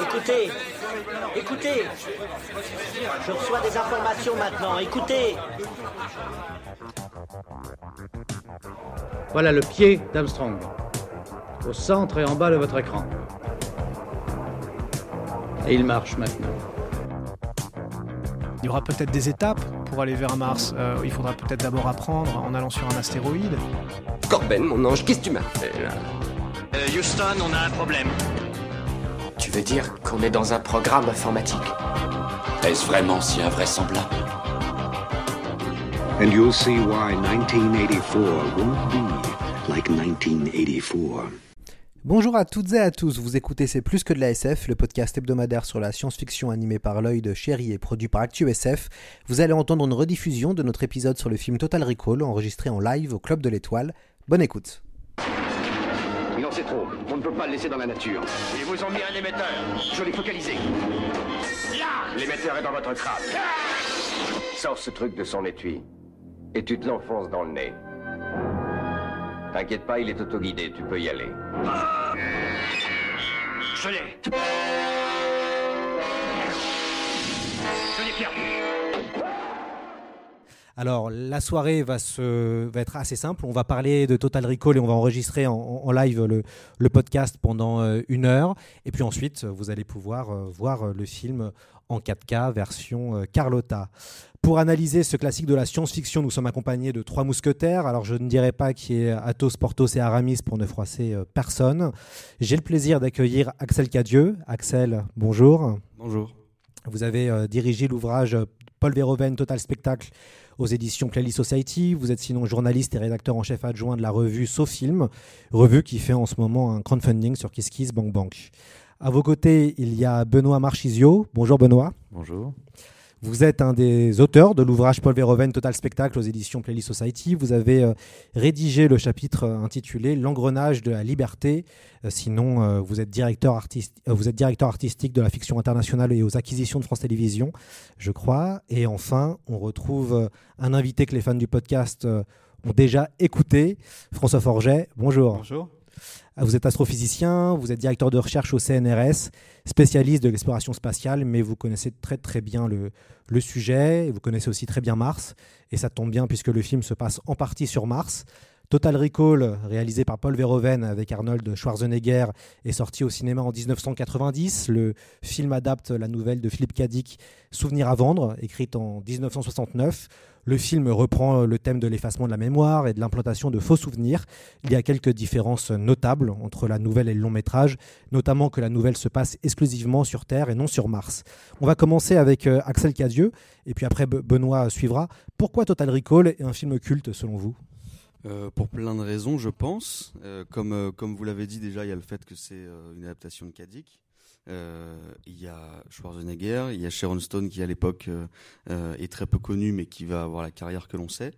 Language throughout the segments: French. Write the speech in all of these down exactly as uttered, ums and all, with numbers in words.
Écoutez, écoutez, je reçois des informations maintenant, écoutez. Voilà le pied d'Armstrong, au centre et en bas de votre écran. Et il marche maintenant. Il y aura peut-être des étapes pour aller vers Mars. Euh, il faudra peut-être d'abord apprendre en allant sur un astéroïde. Corben, mon ange, qu'est-ce que tu m'as fait là ? euh, Houston, on a un problème. Tu veux dire qu'on est dans un programme informatique ? Est-ce vraiment si invraisemblable ? And you'll see why nineteen eighty-four won't be like nineteen eighty-four. Bonjour à toutes et à tous, vous écoutez C'est plus que de la S F, le podcast hebdomadaire sur la science-fiction animé par l'œil de Chéri et produit par ActuSF. Vous allez entendre une rediffusion de notre épisode sur le film Total Recall, enregistré en live au Club de l'Étoile. Bonne écoute. Non, c'est trop, on ne peut pas le laisser dans la nature. Ils vous ont mis un émetteur, je l'ai focalisé. Là ! L'émetteur est dans votre crâne. Ah ! Sors ce truc de son étui et tu te l'enfonces dans le nez. T'inquiète pas, il est autoguidé, tu peux y aller. Je l'ai. Je l'ai perdu. Alors, la soirée va, se, va être assez simple. On va parler de Total Recall et on va enregistrer en, en live le, le podcast pendant une heure. Et puis ensuite, vous allez pouvoir voir le film en quatre K version Carlotta. Pour analyser ce classique de la science-fiction, nous sommes accompagnés de trois mousquetaires. Alors, je ne dirais pas qui est Athos, Porthos et Aramis pour ne froisser personne. J'ai le plaisir d'accueillir Axel Cadieux. Axel, bonjour. Bonjour. Vous avez euh, dirigé l'ouvrage Paul Verhoeven, Total Spectacle aux éditions Playlist Society. Vous êtes sinon journaliste et rédacteur en chef adjoint de la revue SoFilm, revue qui fait en ce moment un crowdfunding sur KissKissBankBank. À vos côtés, il y a Benoît Marchisio. Bonjour Benoît. Bonjour. Vous êtes un des auteurs de l'ouvrage Paul Verhoeven, Total Spectacle aux éditions Playlist Society. Vous avez euh, rédigé le chapitre euh, intitulé « L'engrenage de la liberté euh, ». Sinon, euh, vous, êtes directeur artiste, euh, vous êtes directeur artistique de la fiction internationale et aux acquisitions de France Télévisions, je crois. Et enfin, on retrouve euh, un invité que les fans du podcast euh, ont déjà écouté, François Forget. Bonjour. Bonjour. Vous êtes astrophysicien, vous êtes directeur de recherche au C N R S, spécialiste de l'exploration spatiale, mais vous connaissez très très bien le, le sujet, vous connaissez aussi très bien Mars, et ça tombe bien puisque le film se passe en partie sur Mars. Total Recall, réalisé par Paul Verhoeven avec Arnold Schwarzenegger, est sorti au cinéma en dix-neuf cent quatre-vingt-dix. Le film adapte la nouvelle de Philip K. Dick, Souvenirs à vendre, écrite en dix-neuf cent soixante-neuf. Le film reprend le thème de l'effacement de la mémoire et de l'implantation de faux souvenirs. Il y a quelques différences notables entre la nouvelle et le long métrage, notamment que la nouvelle se passe exclusivement sur Terre et non sur Mars. On va commencer avec Axel Cadieux et puis après Benoît suivra. Pourquoi Total Recall est un film culte selon vous ? Euh, pour plein de raisons, je pense. Euh, comme, euh, comme vous l'avez dit déjà, il y a le fait que c'est euh, une adaptation de K. Dick. Euh, il y a Schwarzenegger, il y a Sharon Stone qui à l'époque euh, est très peu connue mais qui va avoir la carrière que l'on sait.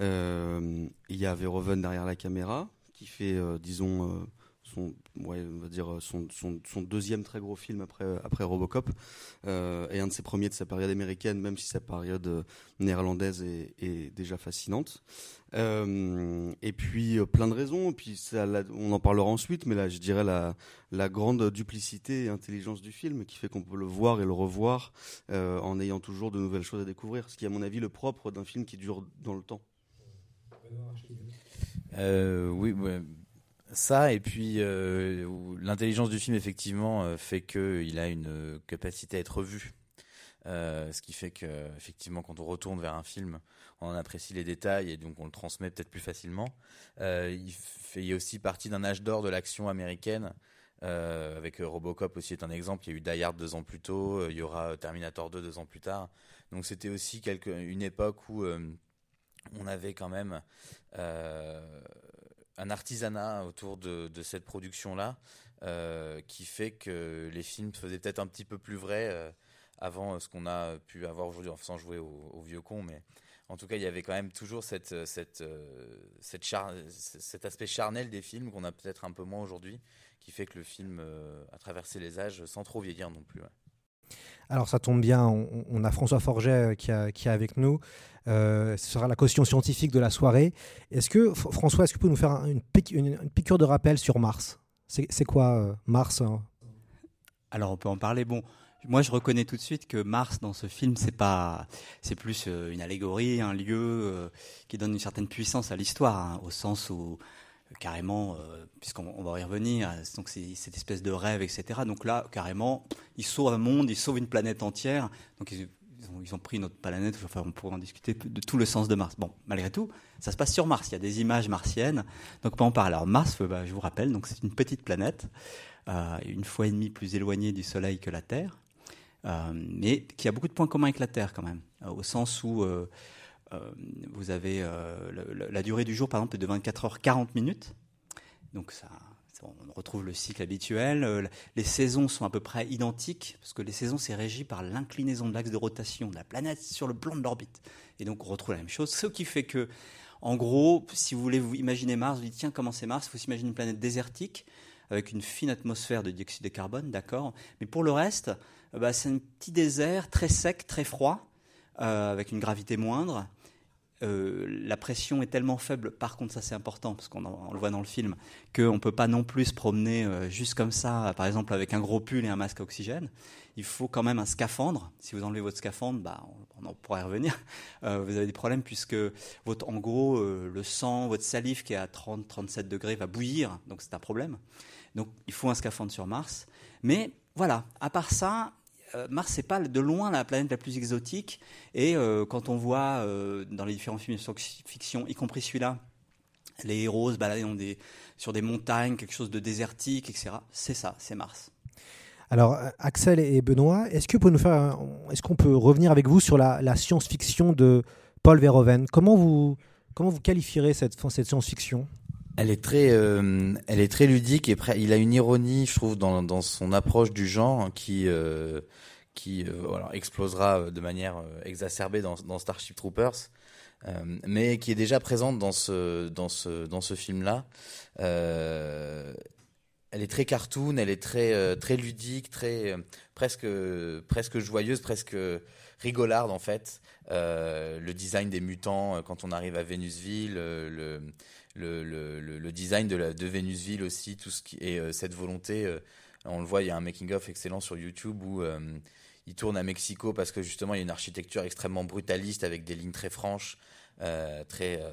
Euh, il y a Verhoeven derrière la caméra qui fait, euh, disons, euh, son, ouais, on va dire son, son, son deuxième très gros film après, après Robocop euh, et un de ses premiers de sa période américaine, même si sa période néerlandaise est, est déjà fascinante. Euh, et puis euh, plein de raisons, et puis ça, là, on en parlera ensuite, mais là je dirais la, la grande duplicité et intelligence du film qui fait qu'on peut le voir et le revoir euh, en ayant toujours de nouvelles choses à découvrir, ce qui est à mon avis le propre d'un film qui dure dans le temps. Euh, oui, ouais. Ça et puis euh, l'intelligence du film effectivement euh, fait qu'il a une capacité à être revu. Euh, ce qui fait que effectivement, quand on retourne vers un film, on en apprécie les détails et donc on le transmet peut-être plus facilement. Euh, il fait il y a aussi partie d'un âge d'or de l'action américaine. Euh, avec Robocop aussi est un exemple. Il y a eu Die Hard deux ans plus tôt. Il y aura Terminator deux deux ans plus tard. Donc c'était aussi quelque, une époque où euh, on avait quand même euh, un artisanat autour de, de cette production-là euh, qui fait que les films faisaient peut-être un petit peu plus vrai. Euh, avant ce qu'on a pu avoir aujourd'hui, enfin, sans jouer au, au vieux con, mais en tout cas, il y avait quand même toujours cette, cette, cette char, cet aspect charnel des films qu'on a peut-être un peu moins aujourd'hui, qui fait que le film a traversé les âges sans trop vieillir non plus. Ouais. Alors ça tombe bien, on, on a François Forget qui, a, qui est avec nous, euh, ce sera la caution scientifique de la soirée. Est-ce que, François, est-ce que vous pouvez nous faire une, pic, une, une piqûre de rappel sur Mars ? C'est, c'est quoi euh, Mars hein ? Alors on peut en parler. Bon, moi je reconnais tout de suite que Mars dans ce film, c'est pas, c'est plus une allégorie, un lieu qui donne une certaine puissance à l'histoire, hein, au sens où carrément, euh, puisqu'on on va y revenir, donc c'est cette espèce de rêve, et cetera. Donc là, carrément, ils sauvent un monde, ils sauvent une planète entière. Donc ils, ils, ont, ils ont pris notre planète. Enfin, on pourrait en discuter de tout le sens de Mars. Bon, malgré tout, ça se passe sur Mars. Il y a des images martiennes. Donc on parle. Alors Mars, bah, je vous rappelle, donc c'est une petite planète, euh, une fois et demie plus éloignée du Soleil que la Terre, euh, mais qui a beaucoup de points communs avec la Terre quand même, euh, au sens où euh, vous avez euh, la, la durée du jour, par exemple, est de vingt-quatre heures quarante minutes. Donc, ça, ça, on retrouve le cycle habituel. Les saisons sont à peu près identiques, parce que les saisons, c'est régi par l'inclinaison de l'axe de rotation de la planète sur le plan de l'orbite. Et donc, on retrouve la même chose. Ce qui fait que, en gros, si vous voulez vous imaginer Mars, vous dites, tiens, comment c'est Mars ? Il faut s'imaginer une planète désertique, avec une fine atmosphère de dioxyde de carbone, d'accord ? Mais pour le reste, bah, c'est un petit désert très sec, très froid, euh, avec une gravité moindre. Euh, la pression est tellement faible, par contre ça c'est important parce qu'on en, on le voit dans le film, qu'on ne peut pas non plus se promener euh, juste comme ça, par exemple avec un gros pull et un masque à oxygène. Il faut quand même un scaphandre. Si vous enlevez votre scaphandre, bah, on, on en pourrait revenir, euh, vous avez des problèmes puisque votre, en gros euh, le sang, votre salive qui est à trente à trente-sept degrés va bouillir, donc c'est un problème. Donc il faut un scaphandre sur Mars. Mais voilà, à part ça, Mars, c'est pas de loin la planète la plus exotique. Et euh, quand on voit euh, dans les différents films de fiction, y compris celui-là, les héros se baladent dans des, sur des montagnes, quelque chose de désertique, et cetera. C'est ça, c'est Mars. Alors, Axel et Benoît, est-ce que vous pouvez nous faire un, est-ce qu'on peut revenir avec vous sur la, la science-fiction de Paul Verhoeven ? Comment vous comment vous qualifierez cette, cette science-fiction ? Elle est très, euh, elle est très ludique et pré- il a une ironie, je trouve, dans, dans son approche du genre qui, euh, qui euh, alors, explosera de manière exacerbée dans, dans Starship Troopers, euh, mais qui est déjà présente dans ce, dans ce, dans ce film-là. Euh, elle est très cartoon, elle est très, très ludique, très presque, presque joyeuse, presque rigolarde en fait. Euh, le design des mutants quand on arrive à Vénusville, le Le, le, le design de, la, de Vénusville aussi, tout ce qui, et euh, cette volonté, euh, on le voit, il y a un making-of excellent sur YouTube où euh, il tourne à Mexico parce que justement il y a une architecture extrêmement brutaliste avec des lignes très franches, euh, très, euh,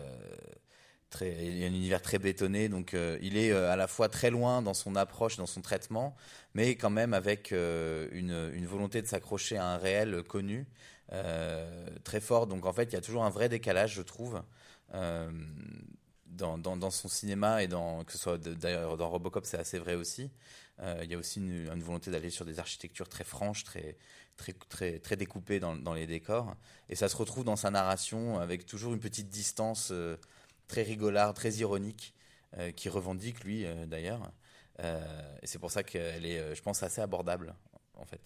très, il y a un univers très bétonné, donc euh, il est euh, à la fois très loin dans son approche, dans son traitement, mais quand même avec euh, une, une volonté de s'accrocher à un réel connu euh, très fort. Donc en fait il y a toujours un vrai décalage, je trouve, euh, Dans, dans, dans son cinéma, et dans, que ce soit d'ailleurs dans Robocop, c'est assez vrai aussi. Euh, il y a aussi une, une volonté d'aller sur des architectures très franches, très, très, très, très découpées dans, dans les décors. Et ça se retrouve dans sa narration avec toujours une petite distance euh, très rigolarde, très ironique, euh, qui revendique lui euh, d'ailleurs. Euh, et c'est pour ça qu'elle est, je pense, assez abordable en fait.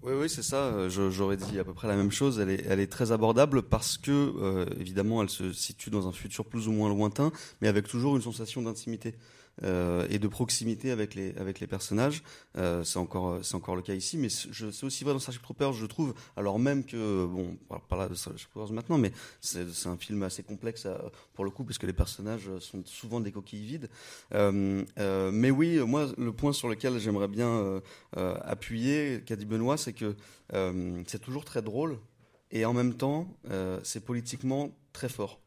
Oui, oui, c'est ça. Je, j'aurais dit à peu près la même chose. Elle est, elle est très abordable parce que, euh, évidemment, elle se situe dans un futur plus ou moins lointain, mais avec toujours une sensation d'intimité euh, et de proximité avec les, avec les personnages. Euh, c'est encore, c'est encore le cas ici, mais c'est, je, c'est aussi vrai dans Starship Troopers, je trouve. Alors même que, bon, on va parler de Starship Troopers maintenant, mais c'est, c'est un film assez complexe à, pour le coup, parce que les personnages sont souvent des coquilles vides. Euh, euh, mais oui, moi, le point sur lequel j'aimerais bien euh, euh, appuyer, qu'a dit Benoît, c'est que euh, c'est toujours très drôle et en même temps euh, c'est politiquement très fort.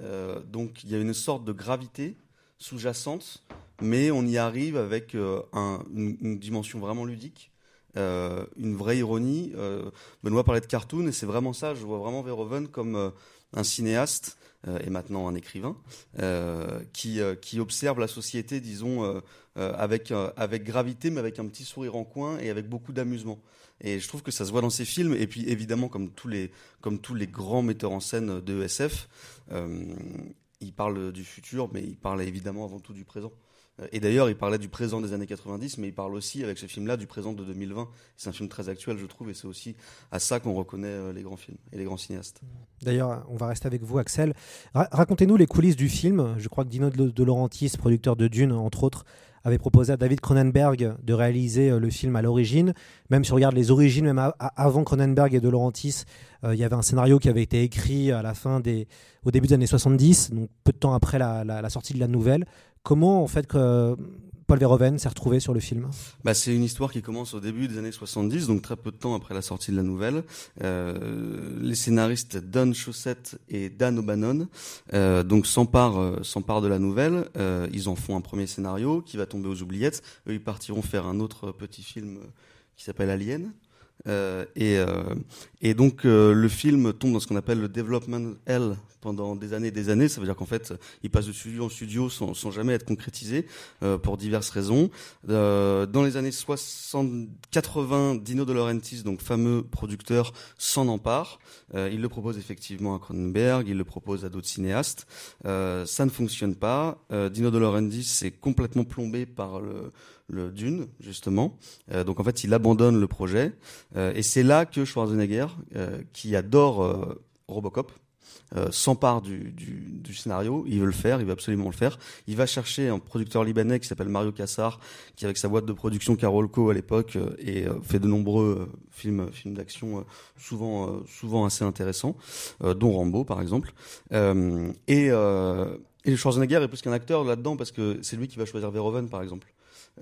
Euh, donc il y a une sorte de gravité sous-jacente, mais on y arrive avec euh, un, une, une dimension vraiment ludique, euh, une vraie ironie. Euh, Benoît parlait de cartoon et c'est vraiment ça, je vois vraiment Verhoeven comme euh, un cinéaste euh, et maintenant un écrivain euh, qui, euh, qui observe la société, disons, euh, euh, avec, euh, avec gravité mais avec un petit sourire en coin et avec beaucoup d'amusement. Et je trouve que ça se voit dans ces films. Et puis, évidemment, comme tous les, comme tous les grands metteurs en scène de E S F, euh, il parle du futur, mais il parle évidemment avant tout du présent. Et d'ailleurs, il parlait du présent des années quatre-vingt-dix, mais il parle aussi, avec ce film-là, du présent de deux mille vingt. C'est un film très actuel, je trouve, et c'est aussi à ça qu'on reconnaît les grands films et les grands cinéastes. D'ailleurs, on va rester avec vous, Axel. Ra- racontez-nous les coulisses du film. Je crois que Dino de Laurentiis, producteur de Dune, entre autres, avait proposé à David Cronenberg de réaliser le film à l'origine. Même si on regarde les origines, même avant Cronenberg et de Laurentiis, euh, il y avait un scénario qui avait été écrit à la fin des, au début des années soixante-dix, donc peu de temps après la, la, la sortie de la nouvelle. Comment en fait que Paul Verhoeven s'est retrouvé sur le film ? Bah, c'est une histoire qui commence au début des années soixante-dix, donc très peu de temps après la sortie de la nouvelle. Euh, les scénaristes Don Chaussette et Dan O'Bannon euh, donc s'emparent, euh, s'emparent de la nouvelle. Euh, ils en font un premier scénario qui va tomber aux oubliettes. Eux, ils partiront faire un autre petit film qui s'appelle Alien. Euh, et, euh, et donc euh, le film tombe dans ce qu'on appelle le development hell pendant des années et des années. Ça veut dire qu'en fait il passe de studio en studio sans, sans jamais être concrétisé euh, pour diverses raisons. Euh, dans les années soixante quatre-vingts, Dino de Laurentiis, donc fameux producteur, s'en empare. Euh, il le propose effectivement à Cronenberg, il le propose à d'autres cinéastes. Euh, ça ne fonctionne pas. Euh, Dino de Laurentiis est complètement plombé par le le Dune, justement. Euh, donc en fait, il abandonne le projet. Euh, et c'est là que Schwarzenegger, euh, qui adore euh, Robocop, euh, s'empare du, du, du scénario. Il veut le faire, il veut absolument le faire. Il va chercher un producteur libanais qui s'appelle Mario Kassar, qui avec sa boîte de production Carolco à l'époque, euh, et euh, fait de nombreux euh, films, films d'action euh, souvent, euh, souvent assez intéressants, euh, dont Rambo, par exemple. Euh, et, euh, et Schwarzenegger est plus qu'un acteur là-dedans, parce que c'est lui qui va choisir Verhoeven, par exemple.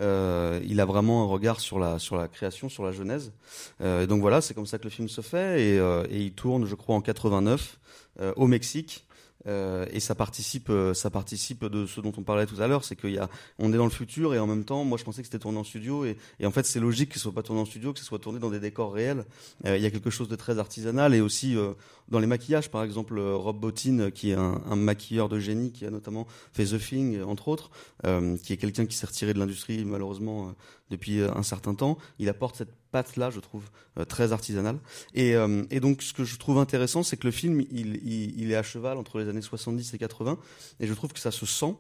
Euh, il a vraiment un regard sur la sur la création, sur la genèse. Euh, et donc voilà, c'est comme ça que le film se fait, et, euh, et il tourne, je crois, en quatre-vingt-neuf euh, au Mexique. Euh, et ça participe, euh, ça participe de ce dont on parlait tout à l'heure, c'est qu'il y a, on est dans le futur, et en même temps, moi je pensais que c'était tourné en studio, et, et en fait c'est logique que ce soit pas tourné en studio, que ce soit tourné dans des décors réels. Euh, il y a quelque chose de très artisanal, et aussi euh, dans les maquillages, par exemple euh, Rob Bottin, qui est un, un maquilleur de génie, qui a notamment fait The Thing, entre autres, euh, qui est quelqu'un qui s'est retiré de l'industrie malheureusement. Euh, depuis un certain temps, il apporte cette patte-là, je trouve, euh, très artisanale. Et, euh, et donc, ce que je trouve intéressant, c'est que le film, il, il, il est à cheval entre les années soixante-dix et quatre-vingts, et je trouve que ça se sent.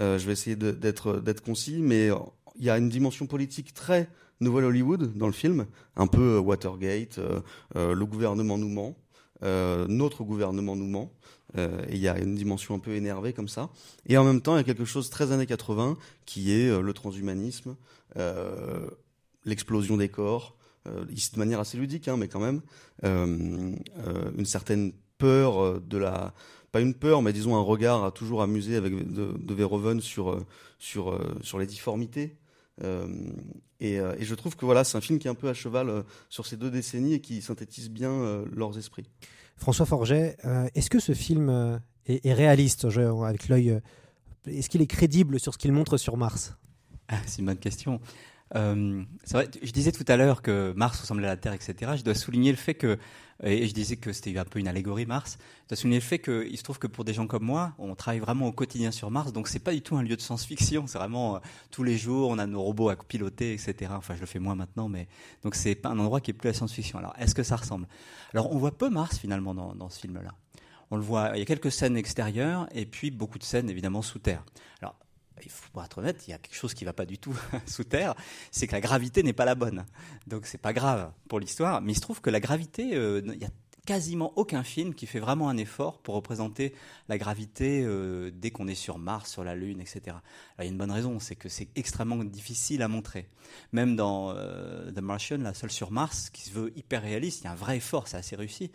Euh, je vais essayer de, d'être, d'être concis, mais il y a une dimension politique très nouvelle Hollywood dans le film, un peu Watergate, euh, euh, le gouvernement nous ment, euh, notre gouvernement nous ment. Euh, et il y a une dimension un peu énervée comme ça, et en même temps il y a quelque chose très années quatre-vingts qui est euh, le transhumanisme, euh, l'explosion des corps, euh, ici de manière assez ludique, hein, mais quand même euh, euh, une certaine peur de la, pas une peur, mais disons un regard à toujours amusé avec de, de Verhoeven sur sur sur les difformités. Euh, et, et je trouve que voilà, c'est un film qui est un peu à cheval sur ces deux décennies et qui synthétise bien leurs esprits. François Forget, euh, est-ce que ce film est, est réaliste, je, avec l'œil, est-ce qu'il est crédible sur ce qu'il montre sur Mars ? Ah, c'est une bonne question. Euh, c'est vrai, je disais tout à l'heure que Mars ressemblait à la Terre, et cetera. Je dois souligner le fait que, et je disais que c'était un peu une allégorie Mars, je dois souligner le fait qu'il se trouve que pour des gens comme moi, on travaille vraiment au quotidien sur Mars, donc c'est pas du tout un lieu de science-fiction, c'est vraiment euh, tous les jours, on a nos robots à piloter, et cetera. Enfin, je le fais moins maintenant, mais donc c'est pas un endroit qui est plus la science-fiction. Alors, est-ce que ça ressemble ? Alors, on voit peu Mars finalement dans, dans ce film-là. On le voit, il y a quelques scènes extérieures et puis beaucoup de scènes évidemment sous terre. Alors, il faut, pour être honnête, il y a quelque chose qui ne va pas du tout sous terre, c'est que la gravité n'est pas la bonne. Donc c'est pas grave pour l'histoire, mais il se trouve que la gravité, il euh, y a quasiment aucun film qui fait vraiment un effort pour représenter la gravité euh, dès qu'on est sur Mars, sur la Lune, et cetera. Alors, il y a une bonne raison, c'est que c'est extrêmement difficile à montrer. Même dans euh, The Martian, la seule sur Mars, qui se veut hyper réaliste, il y a un vrai effort, c'est assez réussi.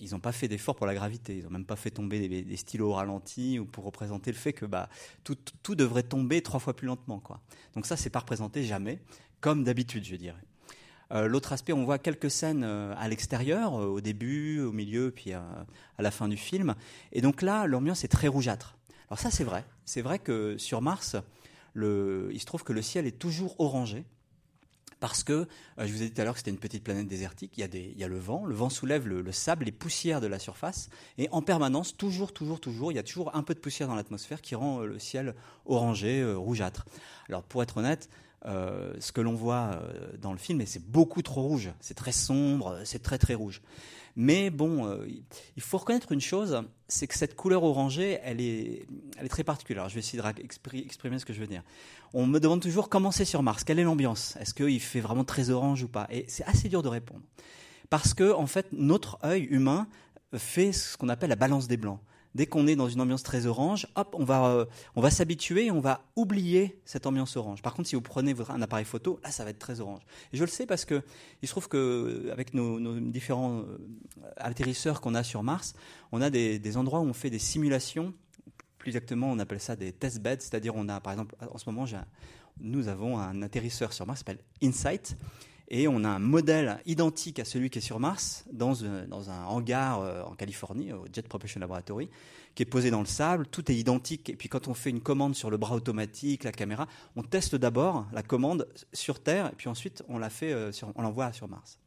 Ils n'ont pas fait d'effort pour la gravité, ils n'ont même pas fait tomber des, des stylos au ralenti ou pour représenter le fait que bah, tout, tout devrait tomber trois fois plus lentement, quoi. Donc ça, c'est pas représenté jamais, comme d'habitude, je dirais. Euh, l'autre aspect, on voit quelques scènes euh, à l'extérieur, euh, au début, au milieu, puis euh, à la fin du film. Et donc là, l'ambiance est très rougeâtre. Alors ça, c'est vrai. C'est vrai que sur Mars, le... il se trouve que le ciel est toujours orangé. Parce que, euh, je vous ai dit tout à l'heure que c'était une petite planète désertique, il y a, des, il y a le vent, le vent soulève le, le sable, les poussières de la surface, et en permanence, toujours, toujours, toujours, il y a toujours un peu de poussière dans l'atmosphère qui rend euh, le ciel orangé, euh, rougeâtre. Alors pour être honnête, Euh, ce que l'on voit euh, dans le film, et c'est beaucoup trop rouge, c'est très sombre, c'est très très rouge. Mais bon, euh, il faut reconnaître une chose, c'est que cette couleur orangée, elle est, elle est très particulière. Je vais essayer de ra- expri- exprimer ce que je veux dire. On me demande toujours comment c'est sur Mars, quelle est l'ambiance, est-ce qu'il fait vraiment très orange ou pas ? Et c'est assez dur de répondre, parce que en fait, notre œil humain fait ce qu'on appelle la balance des blancs. Dès qu'on est dans une ambiance très orange, hop, on va, euh, on va s'habituer et on va oublier cette ambiance orange. Par contre, si vous prenez un appareil photo, là, ça va être très orange. Et je le sais parce qu'il se trouve qu'avec nos, nos différents euh, atterrisseurs qu'on a sur Mars, on a des, des endroits où on fait des simulations. Plus exactement, on appelle ça des test beds, c'est-à-dire on a, par exemple, en ce moment, j'ai un, nous avons un atterrisseur sur Mars qui s'appelle Insight, et on a un modèle identique à celui qui est sur Mars dans, dans un hangar en Californie, au Jet Propulsion Laboratory, qui est posé dans le sable, tout est identique, et puis quand on fait une commande sur le bras automatique, la caméra, on teste d'abord la commande sur Terre, et puis ensuite on la fait sur, on l'envoie sur Mars.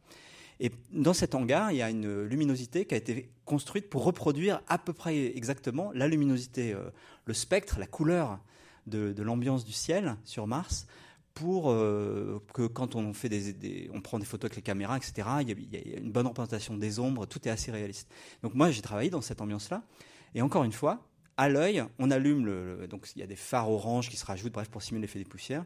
Et dans cet hangar, il y a une luminosité qui a été construite pour reproduire à peu près exactement la luminosité, euh, le spectre, la couleur de, de l'ambiance du ciel sur Mars, pour euh, que quand on, fait des, des, on prend des photos avec les caméras, et cetera, il y, a, il y a une bonne représentation des ombres, tout est assez réaliste. Donc moi, j'ai travaillé dans cette ambiance-là, et encore une fois, à l'œil, on allume, le, le, donc il y a des phares orange qui se rajoutent, bref, pour simuler l'effet des poussières.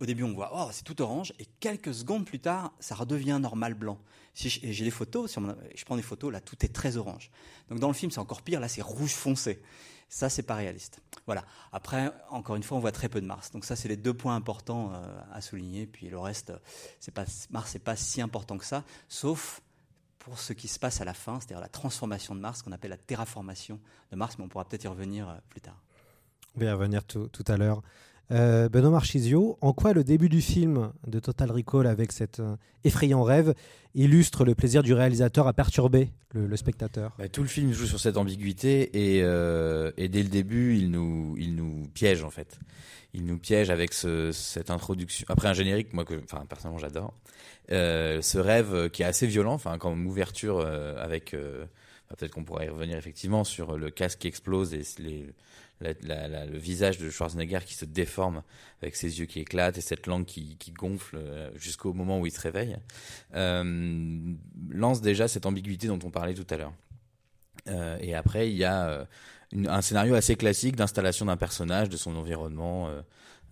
Au début, on voit, oh, c'est tout orange, et quelques secondes plus tard, ça redevient normal blanc. Si je, et j'ai des photos, si on, je prends des photos, là, tout est très orange. Donc dans le film, c'est encore pire, là, c'est rouge foncé. Ça, c'est pas réaliste. Voilà. Après, encore une fois, on voit très peu de Mars. Donc ça, c'est les deux points importants euh, à souligner. Puis le reste, c'est pas, Mars, c'est pas si important que ça, sauf pour ce qui se passe à la fin, c'est-à-dire la transformation de Mars, qu'on appelle la terraformation de Mars, mais on pourra peut-être y revenir euh, plus tard. On va y revenir tout, tout à l'heure. Euh, Benoît Marchisio, en quoi le début du film de Total Recall avec cet euh, effrayant rêve illustre le plaisir du réalisateur à perturber le, le spectateur? Bah, tout le film joue sur cette ambiguïté et, euh, et dès le début il nous, il nous piège en fait. Il nous piège avec ce, cette introduction, après un générique moi que, enfin, personnellement j'adore, euh, ce rêve qui est assez violent, enfin, comme ouverture euh, avec, euh, bah, peut-être qu'on pourra y revenir effectivement sur le casque qui explose et les... La, la, la, le visage de Schwarzenegger qui se déforme avec ses yeux qui éclatent et cette langue qui, qui gonfle jusqu'au moment où il se réveille, euh, lance déjà cette ambiguïté dont on parlait tout à l'heure. Euh, et après, il y a une, un scénario assez classique d'installation d'un personnage, de son environnement, euh,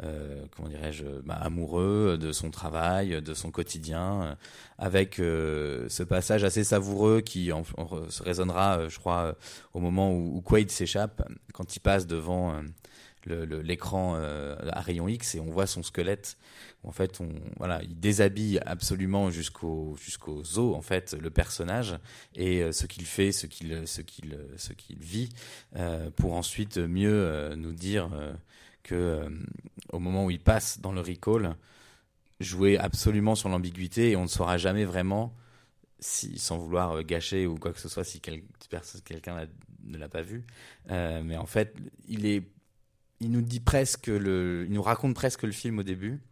euh, comment dirais-je, bah, amoureux, de son travail, de son quotidien, euh, avec euh, ce passage assez savoureux qui en, en, se résonnera, euh, je crois, euh, au moment où, où Quaid s'échappe, quand il passe devant euh, le, le, l'écran euh, à rayon X et on voit son squelette. En fait, on, voilà, il déshabille absolument jusqu'au, jusqu'aux os, en fait, le personnage et euh, ce qu'il fait, ce qu'il, ce qu'il, ce qu'il vit, euh, pour ensuite mieux euh, nous dire euh, que euh, au moment où il passe dans le recall, jouer absolument sur l'ambiguïté et on ne saura jamais vraiment, si, sans vouloir euh, gâcher ou quoi que ce soit, si quel, quelqu'un l'a, ne l'a pas vu. Euh, mais en fait, il est, il nous dit presque le, il nous raconte presque le film au début,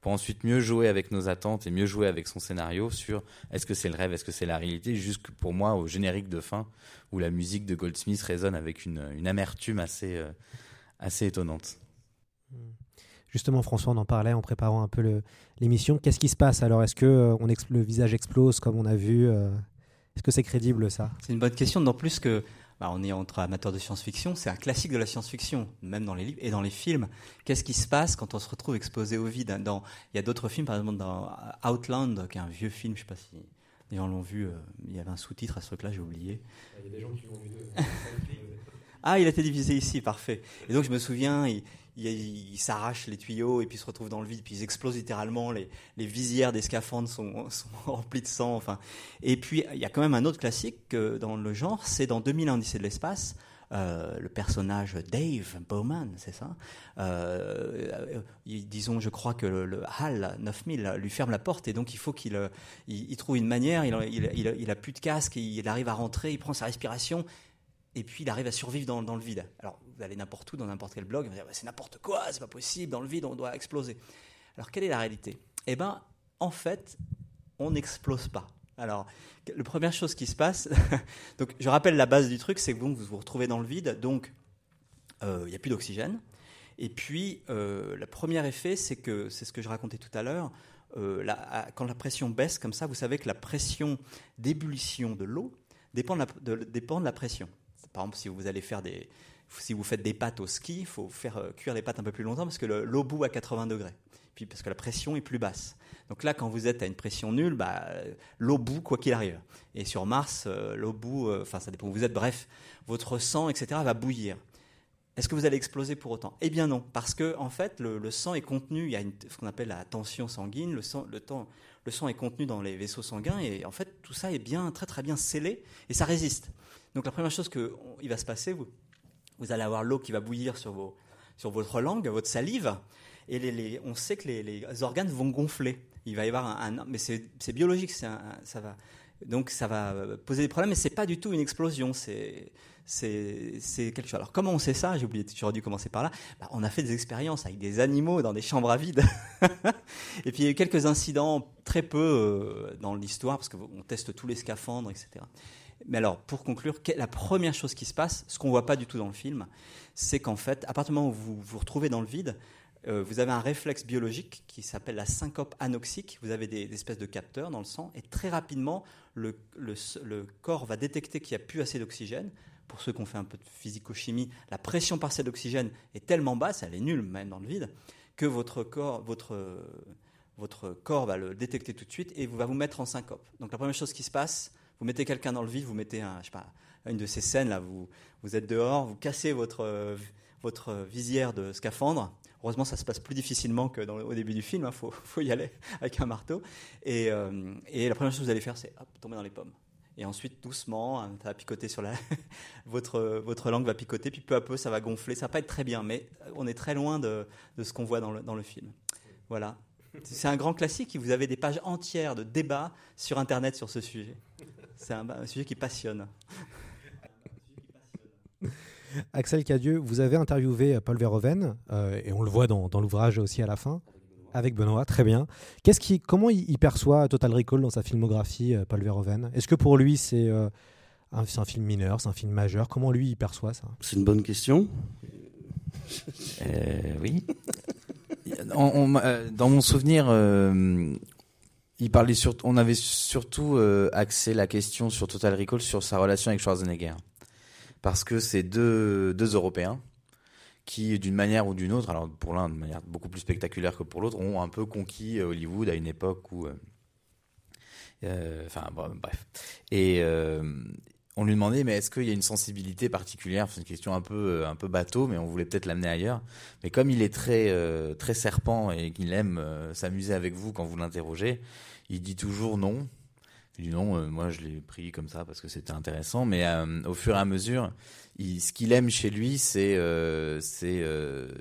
pour ensuite mieux jouer avec nos attentes et mieux jouer avec son scénario sur est-ce que c'est le rêve, est-ce que c'est la réalité, jusque pour moi au générique de fin où la musique de Goldsmith résonne avec une, une amertume assez, euh, assez étonnante. Justement, François, on en parlait en préparant un peu le, l'émission. Qu'est-ce qui se passe alors? Est-ce que euh, on exp- le visage explose comme on a vu euh, Est-ce que c'est crédible ça? C'est une bonne question, d'autant plus que bah, on est entre amateurs de science-fiction, c'est un classique de la science-fiction, même dans les livres et dans les films. Qu'est-ce qui se passe quand on se retrouve exposé au vide? Dans, il y a d'autres films, par exemple dans Outland, qui est un vieux film, je ne sais pas si les gens l'ont vu, euh, il y avait un sous-titre à ce truc-là, j'ai oublié. Il y a des gens qui l'ont vu. Ah, il a été diffusé ici, parfait. Et donc je me souviens, il, il, il, il s'arrache les tuyaux et puis il se retrouve dans le vide, puis ils explosent littéralement, les, les visières des scaphandres sont, sont remplies de sang. Enfin. Et puis il y a quand même un autre classique dans le genre, c'est dans deux mille un, Odyssée de l'espace, euh, le personnage Dave Bowman, c'est ça euh, disons, je crois que le, le HAL neuf mille lui ferme la porte et donc il faut qu'il il, il trouve une manière, il, il, il, il a plus de casque, il arrive à rentrer, il prend sa respiration. Et puis, il arrive à survivre dans, dans le vide. Alors, vous allez n'importe où, dans n'importe quel blog, vous allez dire, bah, c'est n'importe quoi, c'est pas possible, dans le vide, on doit exploser. Alors, quelle est la réalité? Eh bien, en fait, on n'explose pas. Alors, la première chose qui se passe, donc, je rappelle la base du truc, c'est que bon, vous vous retrouvez dans le vide, donc il euh, n'y a plus d'oxygène. Et puis, euh, le premier effet, c'est que, c'est ce que je racontais tout à l'heure, euh, la, quand la pression baisse comme ça, vous savez que la pression d'ébullition de l'eau dépend de la, de, dépend de la pression. Par exemple, si vous allez faire des, si vous faites des pâtes au ski, il faut faire cuire les pâtes un peu plus longtemps parce que le, l'eau bout à quatre-vingts degrés, puis parce que la pression est plus basse. Donc là, quand vous êtes à une pression nulle, bah, l'eau bout quoi qu'il arrive. Et sur Mars, euh, l'eau bout, enfin euh, ça dépend où vous êtes, bref, votre sang, et cetera va bouillir. Est-ce que vous allez exploser pour autant? Eh bien non, parce que en fait, le, le sang est contenu, il y a une, ce qu'on appelle la tension sanguine, le sang, le temps, le sang est contenu dans les vaisseaux sanguins et en fait, tout ça est bien, très très bien scellé et ça résiste. Donc la première chose qu'il va se passer, vous, vous allez avoir l'eau qui va bouillir sur, vos, sur votre langue, votre salive, et les, les, on sait que les, les organes vont gonfler. Il va y avoir un, un mais c'est, c'est biologique, c'est un, ça va. Donc ça va poser des problèmes, mais c'est pas du tout une explosion, c'est c'est c'est quelque chose. Alors comment on sait ça? J'ai oublié, j'aurais dû commencer par là. Bah, on a fait des expériences avec des animaux dans des chambres à vide. Et puis il y a eu quelques incidents, très peu dans l'histoire, parce qu'on teste tous les scaphandres, et cetera. Mais alors, pour conclure, la première chose qui se passe, ce qu'on voit pas du tout dans le film, c'est qu'en fait, à partir du moment où vous vous retrouvez dans le vide, euh, vous avez un réflexe biologique qui s'appelle la syncope anoxique. Vous avez des, des espèces de capteurs dans le sang, et très rapidement, le, le, le corps va détecter qu'il n'y a plus assez d'oxygène. Pour ceux qui ont fait un peu de physico-chimie, la pression partielle d'oxygène est tellement basse, elle est nulle même dans le vide, que votre corps... votre, votre corps va le détecter tout de suite et va vous mettre en syncope. Donc la première chose qui se passe, vous mettez quelqu'un dans le vide, vous mettez un, je sais pas, une de ces scènes là, vous, vous êtes dehors, vous cassez votre, votre visière de scaphandre. Heureusement, ça se passe plus difficilement que dans le, au début du film, hein, faut, faut y aller avec un marteau. Et, euh, et la première chose que vous allez faire, c'est hop, tomber dans les pommes. Et ensuite, doucement, ça va picoter sur la... votre, votre langue va picoter, puis peu à peu, ça va gonfler. Ça va pas être très bien, mais on est très loin de, de ce qu'on voit dans le, dans le film. Voilà. C'est un grand classique. Vous avez des pages entières de débats sur Internet sur ce sujet. C'est un, un sujet qui passionne. Axel Cadieux, vous avez interviewé Paul Verhoeven, euh, et on le voit dans, dans l'ouvrage aussi à la fin, avec Benoît, très bien. Qu'est-ce qui, comment il, il perçoit Total Recall dans sa filmographie, euh, Paul Verhoeven? Est-ce que pour lui, c'est, euh, un, c'est un film mineur, c'est un film majeur? Comment lui, il perçoit ça? C'est une bonne question. euh, oui. On, on, euh, dans mon souvenir, euh, il parlait sur, on avait surtout euh, axé la question sur Total Recall sur sa relation avec Schwarzenegger, parce que c'est deux, deux Européens qui, d'une manière ou d'une autre, alors pour l'un de manière beaucoup plus spectaculaire que pour l'autre, ont un peu conquis Hollywood à une époque où, enfin euh, euh, bon, bref, et euh, on lui demandait, mais est-ce qu'il y a une sensibilité particulière? C'est une question un peu, un peu bateau, mais on voulait peut-être l'amener ailleurs. Mais comme il est très, euh, très serpent et qu'il aime euh, s'amuser avec vous quand vous l'interrogez, il dit toujours non. Il dit non, euh, moi je l'ai pris comme ça parce que c'était intéressant. Mais euh, au fur et à mesure, il, ce qu'il aime chez lui, c'est, euh, c'est, euh,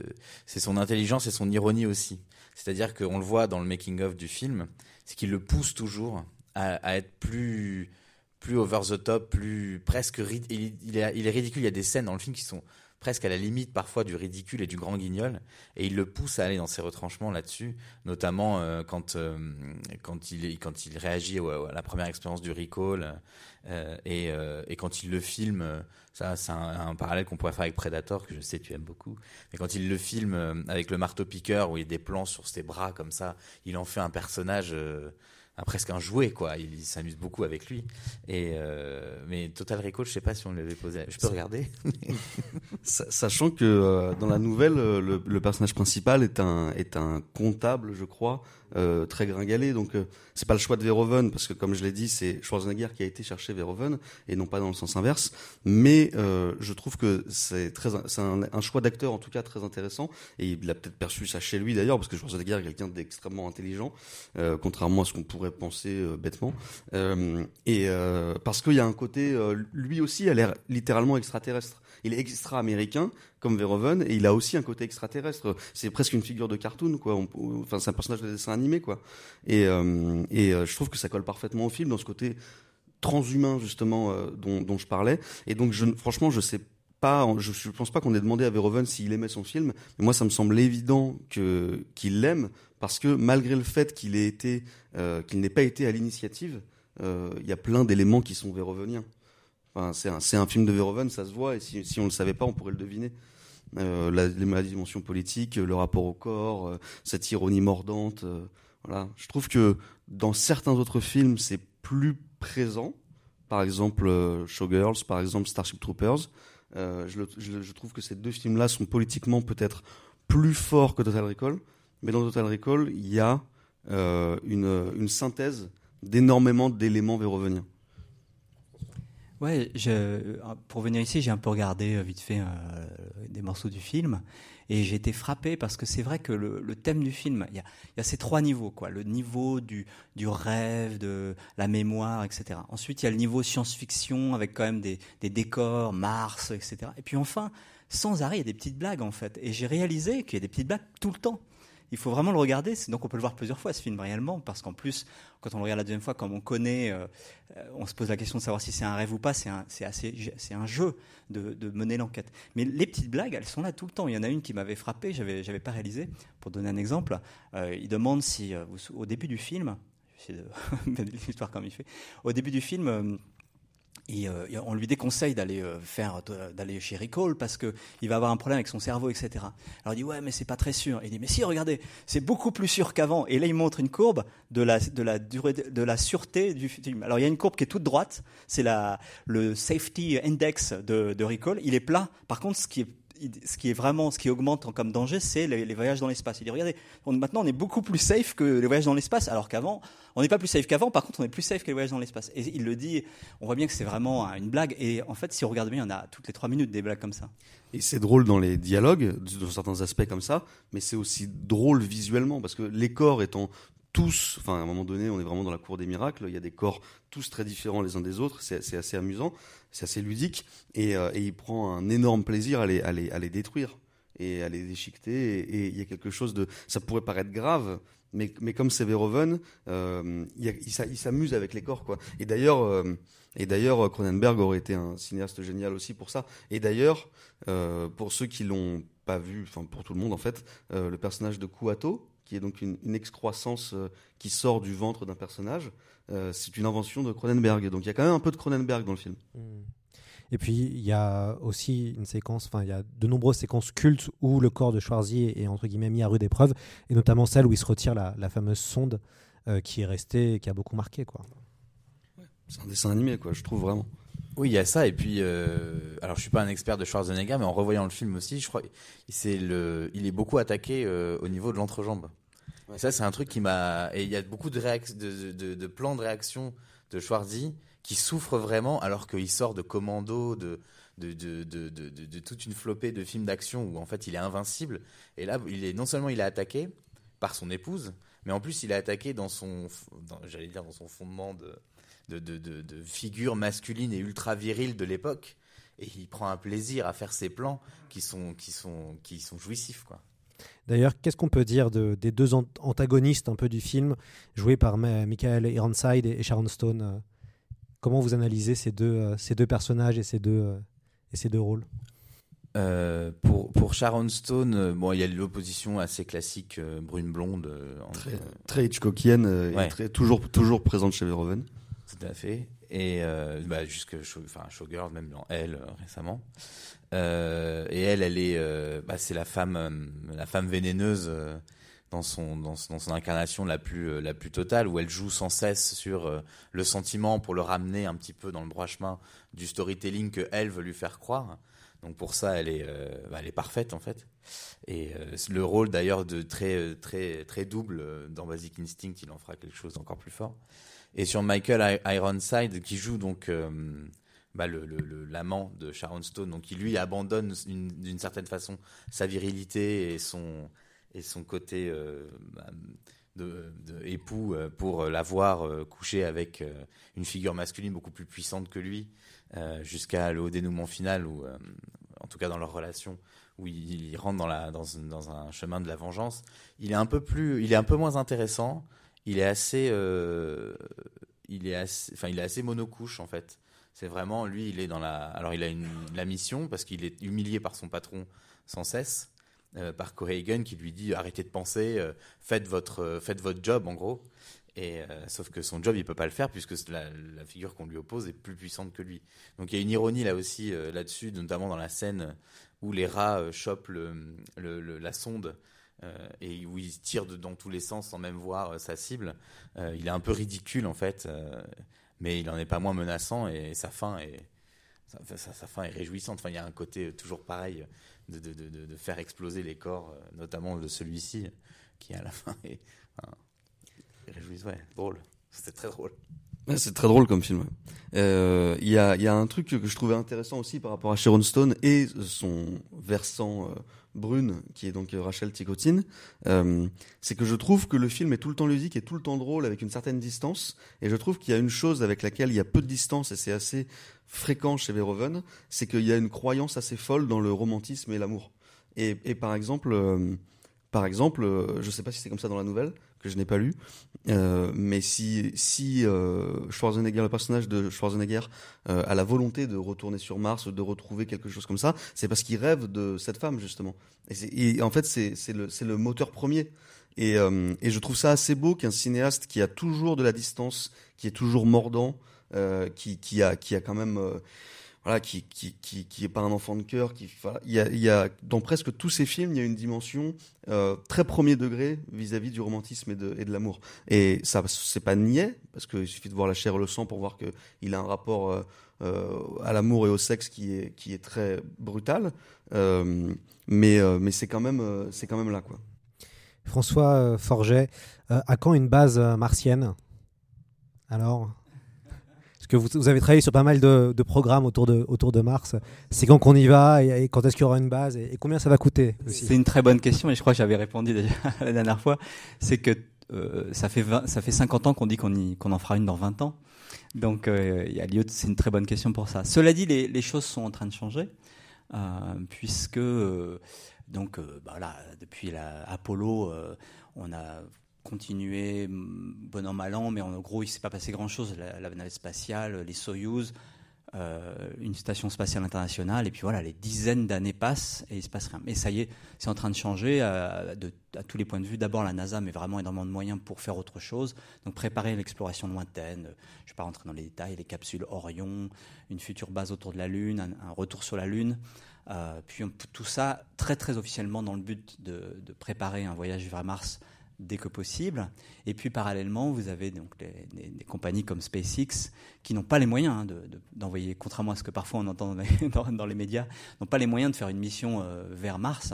c'est son intelligence et son ironie aussi. C'est-à-dire qu'on le voit dans le making-of du film, c'est qu'il le pousse toujours à, à être plus... plus over the top, plus presque ri- il est il est ridicule. Il y a des scènes dans le film qui sont presque à la limite parfois du ridicule et du grand guignol, et il le pousse à aller dans ses retranchements là-dessus, notamment euh, quand euh, quand il quand il réagit à, à la première expérience du recall, euh, et euh, et quand il le filme, ça c'est un, un parallèle qu'on pourrait faire avec Predator, que je sais tu aimes beaucoup, mais quand il le filme avec le marteau piqueur où il y a des plans sur ses bras comme ça, il en fait un personnage. Euh, Ah, presque un jouet, quoi. Il, il s'amuse beaucoup avec lui. Et euh, mais Total Recall, je sais pas si on l'avait posé. Je peux c'est... regarder. Sachant que euh, dans la nouvelle, le, le personnage principal est un est un comptable, je crois, euh, très gringalé. Donc euh, c'est pas le choix de Verhoeven, parce que comme je l'ai dit, c'est Schwarzenegger qui a été chercher Verhoeven et non pas dans le sens inverse. Mais euh, je trouve que c'est très c'est un, un choix d'acteur en tout cas très intéressant. Et il a peut-être perçu ça chez lui d'ailleurs, parce que Schwarzenegger est quelqu'un d'extrêmement intelligent, euh, contrairement à ce qu'on pourrait penser euh, bêtement, euh, et euh, parce qu'il y a un côté, euh, lui aussi a l'air littéralement extraterrestre. Il est extra-américain comme Verhoeven, et il a aussi un côté extraterrestre. C'est presque une figure de cartoon, quoi. On, on, enfin, c'est un personnage de dessin animé, quoi. Et, euh, et euh, je trouve que ça colle parfaitement au film dans ce côté transhumain justement euh, dont, dont je parlais. Et donc, je, franchement, je sais. Pas, je ne pense pas qu'on ait demandé à Verhoeven s'il aimait son film, mais moi ça me semble évident que, qu'il l'aime, parce que malgré le fait qu'il, ait été, euh, qu'il n'ait pas été à l'initiative, il euh, y a plein d'éléments qui sont verhoveniens. Enfin, c'est, un, c'est un film de Verhoeven, ça se voit, et si, si on ne le savait pas, on pourrait le deviner. Euh, la, la dimension politique, le rapport au corps, euh, cette ironie mordante, euh, voilà. Je trouve que dans certains autres films, c'est plus présent, par exemple euh, Showgirls, par exemple Starship Troopers. Euh, je, le, je, je trouve que ces deux films-là sont politiquement peut-être plus forts que Total Recall, mais dans Total Recall, il y a euh, une, une synthèse d'énormément d'éléments verhoveniens. Ouais, je, pour venir ici, j'ai un peu regardé vite fait euh, des morceaux du film, et j'ai été frappé parce que c'est vrai que le, le thème du film, il y, y a ces trois niveaux, quoi. Le niveau du, du rêve, de la mémoire, et cetera. Ensuite, il y a le niveau science-fiction avec quand même des, des décors, Mars, et cetera. Et puis enfin, sans arrêt, il y a des petites blagues en fait. Et j'ai réalisé qu'il y a des petites blagues tout le temps. il faut vraiment le regarder. Donc on peut le voir plusieurs fois ce film réellement, parce qu'en plus, quand on le regarde la deuxième fois, comme on connaît, euh, on se pose la question de savoir si c'est un rêve ou pas. C'est un, c'est assez, c'est un jeu de, de mener l'enquête. Mais les petites blagues, elles sont là tout le temps. Il y en a une qui m'avait frappé, j'avais, j'avais pas réalisé. Pour donner un exemple, euh, il demande si, euh, au début du film, j'essaie de donner l'histoire comme il fait, au début du film... Euh, Et euh, on lui déconseille d'aller euh, faire d'aller chez Recall parce que il va avoir un problème avec son cerveau, et cetera. Alors il dit ouais mais c'est pas très sûr. Et il dit mais si regardez, c'est beaucoup plus sûr qu'avant. Et là il montre une courbe de la de la durée de la sûreté du film. Alors il y a une courbe qui est toute droite, c'est la le safety index de, de Recall. Il est plat. Par contre ce qui est ce qui est vraiment ce qui augmente comme danger, c'est les, les voyages dans l'espace. Il dit regardez, on, maintenant on est beaucoup plus safe que les voyages dans l'espace, alors qu'avant on n'est pas plus safe qu'avant. Par contre on est plus safe que les voyages dans l'espace. Et il le dit, on voit bien que c'est vraiment une blague. Et en fait si on regarde bien, il y en a toutes les trois minutes des blagues comme ça. Et c'est drôle dans les dialogues, dans certains aspects comme ça, mais c'est aussi drôle visuellement parce que les corps étant tous, enfin à un moment donné on est vraiment dans la cour des miracles, il y a des corps tous très différents les uns des autres, c'est, c'est assez amusant, c'est assez ludique et, euh, et il prend un énorme plaisir à les, à les, à les détruire et à les déchiqueter et, et il y a quelque chose de, ça pourrait paraître grave mais, mais comme c'est Verhoeven, euh, il, il s'amuse avec les corps quoi. Et d'ailleurs, euh, et d'ailleurs Cronenberg aurait été un cinéaste génial aussi pour ça. Et d'ailleurs euh, pour ceux qui l'ont pas vu, enfin pour tout le monde en fait, euh, le personnage de Kuato qui est donc une, une excroissance euh, qui sort du ventre d'un personnage, euh, c'est une invention de Cronenberg. Donc il y a quand même un peu de Cronenberg dans le film. Et puis il y a aussi une séquence, enfin il y a de nombreuses séquences cultes où le corps de Schwarzy est entre guillemets mis à rude épreuve, et notamment celle où il se retire la, la fameuse sonde euh, qui est restée, qui a beaucoup marqué quoi. Ouais. C'est un dessin animé quoi, je trouve vraiment. Oui, il y a ça, et puis, euh, alors je suis pas un expert de Schwarzenegger, mais en revoyant le film aussi, je crois, c'est le, il est beaucoup attaqué euh, au niveau de l'entrejambe. Ouais. Et ça, c'est un truc qui m'a, et il y a beaucoup de, réac... de, de, de plans de réaction de Schwarzy qui souffre vraiment, alors qu'il sort de Commando, de, de, de, de, de, de, de toute une flopée de films d'action où en fait il est invincible, et là, il est, non seulement il est attaqué par son épouse, mais en plus il est attaqué dans son, dans, j'allais dire dans son fondement de... De, de, de, de figure masculine et ultra virile de l'époque, et il prend un plaisir à faire ses plans qui sont, qui sont, qui sont jouissifs quoi. D'ailleurs, qu'est-ce qu'on peut dire de, des deux antagonistes un peu du film joués par Michael Ironside et Sharon Stone? Comment vous analysez ces deux, ces deux personnages et ces deux, et ces deux rôles? Euh, pour, pour Sharon Stone, euh, bon, il y a l'opposition assez classique, euh, brune blonde, euh, entre, très, très hitchcockienne, euh, ouais. Et très, toujours, toujours présente chez Verhoeven. Tout à fait. Et euh, bah, jusque show, enfin, Showgirls, même dans Elle euh, récemment. Euh, et elle, elle est, euh, bah, c'est la femme, euh, la femme vénéneuse euh, dans son, dans, dans son incarnation la plus, euh, la plus totale, où elle joue sans cesse sur euh, le sentiment pour le ramener un petit peu dans le droit chemin du storytelling que elle veut lui faire croire. Donc pour ça, elle est, euh, bah, elle est parfaite en fait. Et euh, le rôle d'ailleurs de très, très, très double euh, dans Basic Instinct, il en fera quelque chose d'encore plus fort. Et sur Michael Ironside, qui joue donc euh, bah, le, le, le, l'amant de Sharon Stone, donc qui lui abandonne une, d'une certaine façon sa virilité et son, et son côté euh, de, de époux pour l'avoir euh, couché avec euh, une figure masculine beaucoup plus puissante que lui, euh, jusqu'à le dénouement final, où, euh, en tout cas dans leur relation, où il, il rentre dans, la, dans, dans un chemin de la vengeance. Il est un peu, plus, il est un peu moins intéressant. Il est assez, euh, il est assez, enfin, il est assez monocouche en fait. C'est vraiment lui, il est dans la, alors il a une, la mission parce qu'il est humilié par son patron sans cesse, euh, par Corrigan qui lui dit arrêtez de penser, euh, faites votre, euh, faites votre job en gros. Et euh, sauf que son job il peut pas le faire puisque la, la figure qu'on lui oppose est plus puissante que lui. Donc il y a une ironie là aussi euh, là-dessus, notamment dans la scène où les rats euh, chopent le, le, le, la sonde. Euh, et où il tire de, dans tous les sens sans même voir euh, sa cible, euh, il est un peu ridicule en fait, euh, mais il n'en est pas moins menaçant et, et sa fin est, sa, sa, sa fin est réjouissante. Enfin, il y a un côté euh, toujours pareil de, de, de, de faire exploser les corps, euh, notamment de celui-ci qui à la fin est enfin, réjouissant, ouais, drôle, c'était très drôle. C'est très drôle comme film. Il euh, y, a, y a un truc que je trouvais intéressant aussi par rapport à Sharon Stone et son versant euh, brune, qui est donc Rachel Ticotine, euh, c'est que je trouve que le film est tout le temps ludique et tout le temps drôle avec une certaine distance. Et je trouve qu'il y a une chose avec laquelle il y a peu de distance et c'est assez fréquent chez Verhoeven, c'est qu'il y a une croyance assez folle dans le romantisme et l'amour. Et, et par exemple... Euh, Par exemple, euh, je ne sais pas si c'est comme ça dans la nouvelle, que je n'ai pas lu, euh, mais si, si euh, Schwarzenegger, le personnage de Schwarzenegger euh, a la volonté de retourner sur Mars, de retrouver quelque chose comme ça, c'est parce qu'il rêve de cette femme, justement. Et, c'est, et en fait, c'est, c'est, le, c'est le moteur premier. Et, euh, et je trouve ça assez beau qu'un cinéaste qui a toujours de la distance, qui est toujours mordant, euh, qui, qui, a, qui a quand même... Euh, Voilà, qui qui qui qui est pas un enfant de cœur, qui voilà, il y a il y a dans presque tous ces films, il y a une dimension euh, très premier degré vis-à-vis du romantisme et de et de l'amour. Et ça, c'est pas niais, parce que il suffit de voir La chair et le sang pour voir que il a un rapport euh, euh, à l'amour et au sexe qui est qui est très brutal, euh, mais euh, mais c'est quand même euh, c'est quand même là, quoi. François Forget, euh, à quand une base martienne? Alors que vous, vous avez travaillé sur pas mal de, de programmes autour de, autour de Mars. C'est quand qu'on y va et, et quand est-ce qu'il y aura une base et, et combien ça va coûter aussi? C'est une très bonne question et je crois que j'avais répondu déjà la dernière fois. C'est que euh, ça, fait vingt, ça fait cinquante ans qu'on dit qu'on, y, qu'on en fera une dans vingt ans. Donc euh, y a lieu de, c'est une très bonne question pour ça. Cela dit, les, les choses sont en train de changer euh, puisque euh, donc, euh, bah là, depuis la Apollo, euh, on a... continuer bon an mal an, mais en gros il ne s'est pas passé grand chose. La, la navette spatiale, les Soyouz, euh, une station spatiale internationale, et puis voilà, les dizaines d'années passent et il ne se passe rien. Mais ça y est, c'est en train de changer à, de, à tous les points de vue. D'abord la NASA met vraiment énormément de moyens pour faire autre chose, donc préparer l'exploration lointaine, je ne vais pas rentrer dans les détails, les capsules Orion, une future base autour de la Lune, un, un retour sur la Lune, euh, puis on, tout ça très très officiellement dans le but de, de préparer un voyage vers Mars dès que possible. Et puis parallèlement, vous avez donc les, les, les compagnies comme SpaceX qui n'ont pas les moyens hein, de, de, d'envoyer, contrairement à ce que parfois on entend dans les, dans, dans les médias, n'ont pas les moyens de faire une mission euh, vers Mars.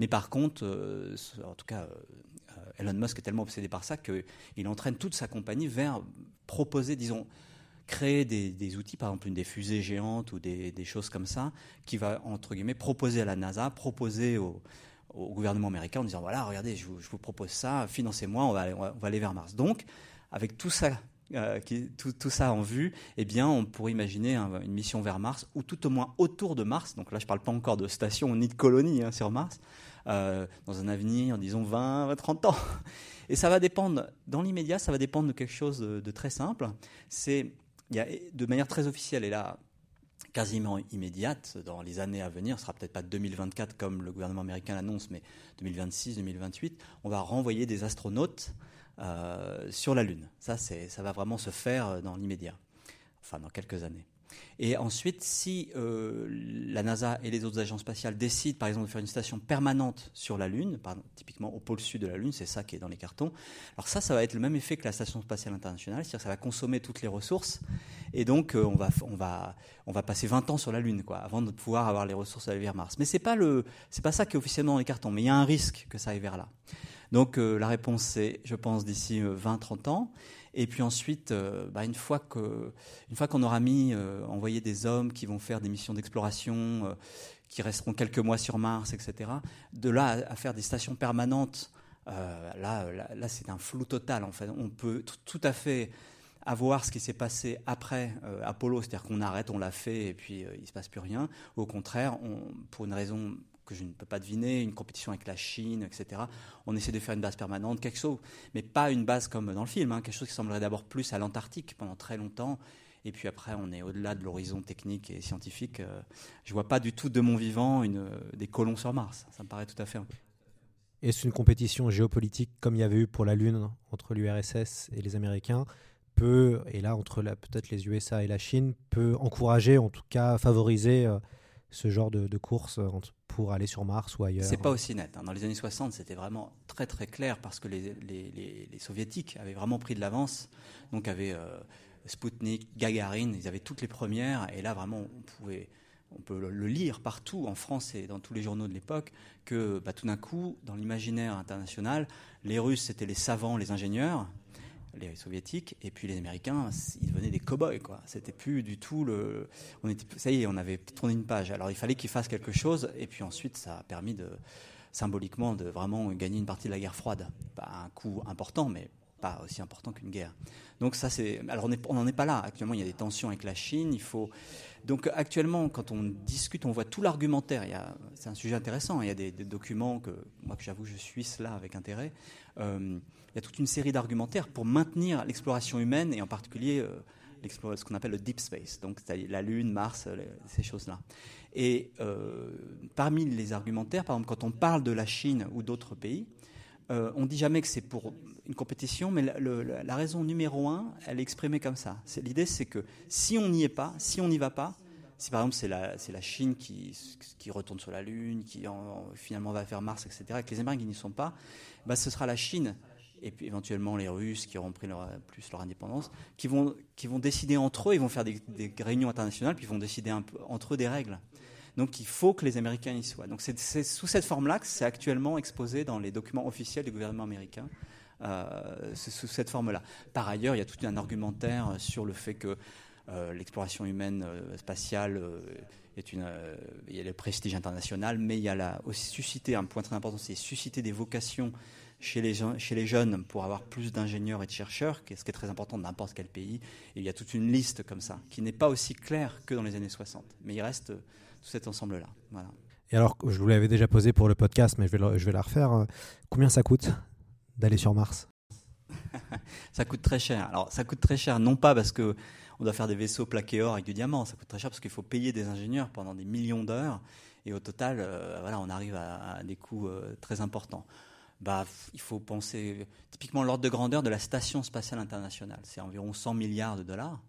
Mais par contre, euh, en tout cas, euh, Elon Musk est tellement obsédé par ça qu'il entraîne toute sa compagnie vers proposer, disons, créer des, des outils, par exemple une des fusées géantes ou des, des choses comme ça, qui va, entre guillemets, proposer à la NASA, proposer aux au gouvernement américain en disant voilà, regardez, je vous, je vous propose ça, financez-moi, on va, aller, on va aller vers Mars. Donc, avec tout ça, euh, qui, tout, tout ça en vue, eh bien, on pourrait imaginer hein, une mission vers Mars ou tout au moins autour de Mars. Donc là, je ne parle pas encore de station ni de colonie hein, sur Mars, euh, dans un avenir, disons vingt, trente ans. Et ça va dépendre, dans l'immédiat, ça va dépendre de quelque chose de, de très simple. C'est, y a, de manière très officielle, et là, quasiment immédiate, dans les années à venir, ce ne sera peut-être pas deux mille vingt-quatre comme le gouvernement américain l'annonce, mais deux mille vingt-six, deux mille vingt-huit, on va renvoyer des astronautes euh, sur la Lune. Ça, c'est, ça va vraiment se faire dans l'immédiat, enfin dans quelques années. Et ensuite, si euh, la NASA et les autres agences spatiales décident, par exemple, de faire une station permanente sur la Lune, par, typiquement au pôle sud de la Lune, c'est ça qui est dans les cartons, alors ça, ça va être le même effet que la station spatiale internationale, c'est-à-dire que ça va consommer toutes les ressources, et donc euh, on, va, on, va, on va passer vingt ans sur la Lune, quoi, avant de pouvoir avoir les ressources à aller vers Mars. Mais ce n'est pas, pas ça qui est officiellement dans les cartons, mais il y a un risque que ça aille vers là. Donc euh, la réponse, c'est, je pense, d'ici euh, vingt à trente ans. Et puis ensuite, euh, bah, une, fois que, une fois qu'on aura mis, euh, envoyé des hommes qui vont faire des missions d'exploration, euh, qui resteront quelques mois sur Mars, et cetera, de là à, à faire des stations permanentes, euh, là, là, là, c'est un flou total. En fait. On peut t- tout à fait avoir ce qui s'est passé après euh, Apollo, c'est-à-dire qu'on arrête, on l'a fait, et puis euh, il ne se passe plus rien. Ou au contraire, on, pour une raison que je ne peux pas deviner, une compétition avec la Chine, et cetera. On essaie de faire une base permanente, quelque chose, mais pas une base comme dans le film, hein, quelque chose qui semblerait d'abord plus à l'Antarctique pendant très longtemps, et puis après on est au-delà de l'horizon technique et scientifique. Euh, je ne vois pas du tout de mon vivant une, des colons sur Mars, ça me paraît tout à fait incroyable. Est-ce une compétition géopolitique, comme il y avait eu pour la Lune, entre l'U R S S et les Américains, peut, et là entre la, peut-être les U S A et la Chine, peut encourager, en tout cas favoriser euh, ce genre de, de course euh, entre pour aller sur Mars ou ailleurs? C'est pas aussi net. Dans les années soixante, c'était vraiment très très clair parce que les, les, les, les soviétiques avaient vraiment pris de l'avance. Donc avaient euh, Spoutnik, Gagarine, ils avaient toutes les premières. Et là, vraiment, on pouvait, on peut le lire partout en France et dans tous les journaux de l'époque que bah, tout d'un coup, dans l'imaginaire international, les Russes c'était les savants, les ingénieurs, les soviétiques, et puis les Américains, ils devenaient des cow-boys, quoi. C'était plus du tout le... On était... Ça y est, on avait tourné une page. Alors, il fallait qu'ils fassent quelque chose, et puis ensuite, ça a permis de, symboliquement de vraiment gagner une partie de la guerre froide. Pas un coup important, mais pas aussi important qu'une guerre. Donc ça, c'est... Alors on n'en est pas là. Actuellement, il y a des tensions avec la Chine. Il faut... Donc actuellement, quand on discute, on voit tout l'argumentaire. Il y a... C'est un sujet intéressant. Il y a des, des documents que moi, que j'avoue, je suis là avec intérêt. Euh, il y a toute une série d'argumentaires pour maintenir l'exploration humaine et en particulier euh, l'exploration, ce qu'on appelle le deep space. Donc c'est-à-dire la Lune, Mars, les, ces choses-là. Et euh, parmi les argumentaires, par exemple, quand on parle de la Chine ou d'autres pays, Euh, on ne dit jamais que c'est pour une compétition, mais la, le, la raison numéro un, elle est exprimée comme ça. C'est, l'idée, c'est que si on n'y est pas, si on n'y va pas, si par exemple c'est la, c'est la Chine qui, qui retourne sur la Lune, qui en, finalement va vers Mars, et cetera, et que les Américains n'y sont pas, bah, ce sera la Chine, et puis éventuellement les Russes qui auront pris leur, plus leur indépendance, qui vont, qui vont décider entre eux, ils vont faire des, des réunions internationales, puis ils vont décider un peu, entre eux des règles. Donc il faut que les Américains y soient. Donc c'est, c'est sous cette forme-là que c'est actuellement exposé dans les documents officiels du gouvernement américain. Euh, c'est sous cette forme-là. Par ailleurs, il y a tout un argumentaire sur le fait que euh, l'exploration humaine euh, spatiale euh, est une. Euh, il y a le prestige international, mais il y a la, aussi susciter un point très important, c'est susciter des vocations chez les, chez les jeunes pour avoir plus d'ingénieurs et de chercheurs, ce qui est très important dans n'importe quel pays. Et il y a toute une liste comme ça qui n'est pas aussi claire que dans les années soixante, mais il reste tout cet ensemble-là. Voilà. Et alors, je vous l'avais déjà posé pour le podcast, mais je vais, le, je vais la refaire. Combien ça coûte d'aller sur Mars ? Ça coûte très cher. Alors, ça coûte très cher, non pas parce qu'on doit faire des vaisseaux plaqués or avec du diamant, ça coûte très cher parce qu'il faut payer des ingénieurs pendant des millions d'heures, et au total, euh, voilà, on arrive à, à des coûts euh, très importants. Bah, il faut penser typiquement l'ordre de grandeur de la Station Spatiale Internationale. C'est environ cent milliards de dollars.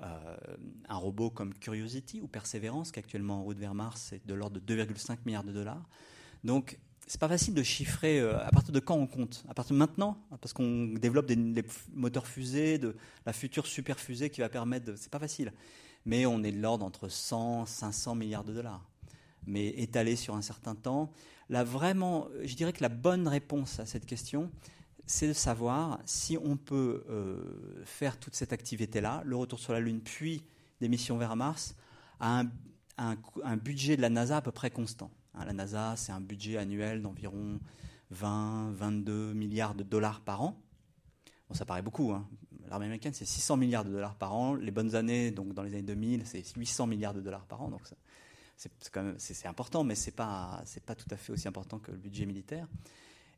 Euh, un robot comme Curiosity ou Perseverance, qui est actuellement en route vers Mars, c'est de l'ordre de deux virgule cinq milliards de dollars. Donc, c'est pas facile de chiffrer euh, à partir de quand on compte. À partir de maintenant, parce qu'on développe des les moteurs fusées, de la future super fusée qui va permettre de... C'est pas facile. Mais on est de l'ordre entre cent, cinq cents milliards de dollars. Mais étalé sur un certain temps. Là, vraiment, je dirais que la bonne réponse à cette question... c'est de savoir si on peut euh, faire toute cette activité-là, le retour sur la Lune, puis des missions vers Mars, à un, à un, un budget de la NASA à peu près constant. Hein, la NASA, c'est un budget annuel d'environ vingt à vingt-deux milliards de dollars par an. Bon, ça paraît beaucoup. Hein. L'armée américaine, c'est six cents milliards de dollars par an. Les bonnes années, donc dans les années deux mille, c'est huit cents milliards de dollars par an. Donc ça, c'est, c'est, quand même, c'est, c'est important, mais c'est pas, c'est pas tout à fait aussi important que le budget militaire.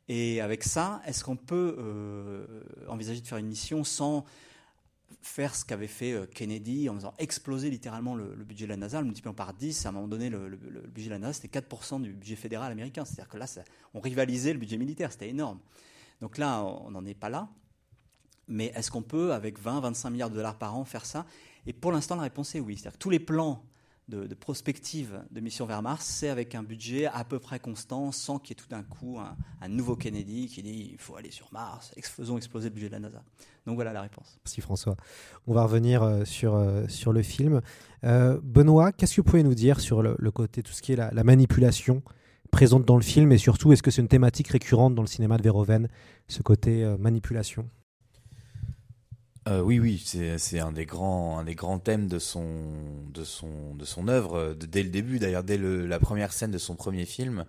Et avec ça, est-ce qu'on peut euh, envisager de faire une mission sans faire ce qu'avait fait Kennedy en faisant exploser littéralement le, le budget de la NASA, le multipliant par dix, à un moment donné, le, le, le budget de la NASA, c'était quatre pour cent du budget fédéral américain. C'est-à-dire que là, ça, on rivalisait le budget militaire, c'était énorme. Donc là, on n'en est pas là. Mais est-ce qu'on peut, avec vingt à vingt-cinq milliards de dollars par an, faire ça ? Et pour l'instant, la réponse est oui. C'est-à-dire que tous les plans De, de prospective de mission vers Mars, c'est avec un budget à peu près constant, sans qu'il y ait tout d'un coup un, un nouveau Kennedy qui dit il faut aller sur Mars, faisons exploser le budget de la NASA. Donc voilà la réponse. Merci François. On va revenir sur, sur le film. Euh, Benoît, qu'est-ce que vous pouvez nous dire sur le, le côté, tout ce qui est la, la manipulation présente dans le film, et surtout, est-ce que c'est une thématique récurrente dans le cinéma de Verhoeven, ce côté euh, manipulation ? Euh, oui, oui, c'est, c'est un des grands, un des grands thèmes de son, de son, de son œuvre, de, dès le début, d'ailleurs, dès le, la première scène de son premier film,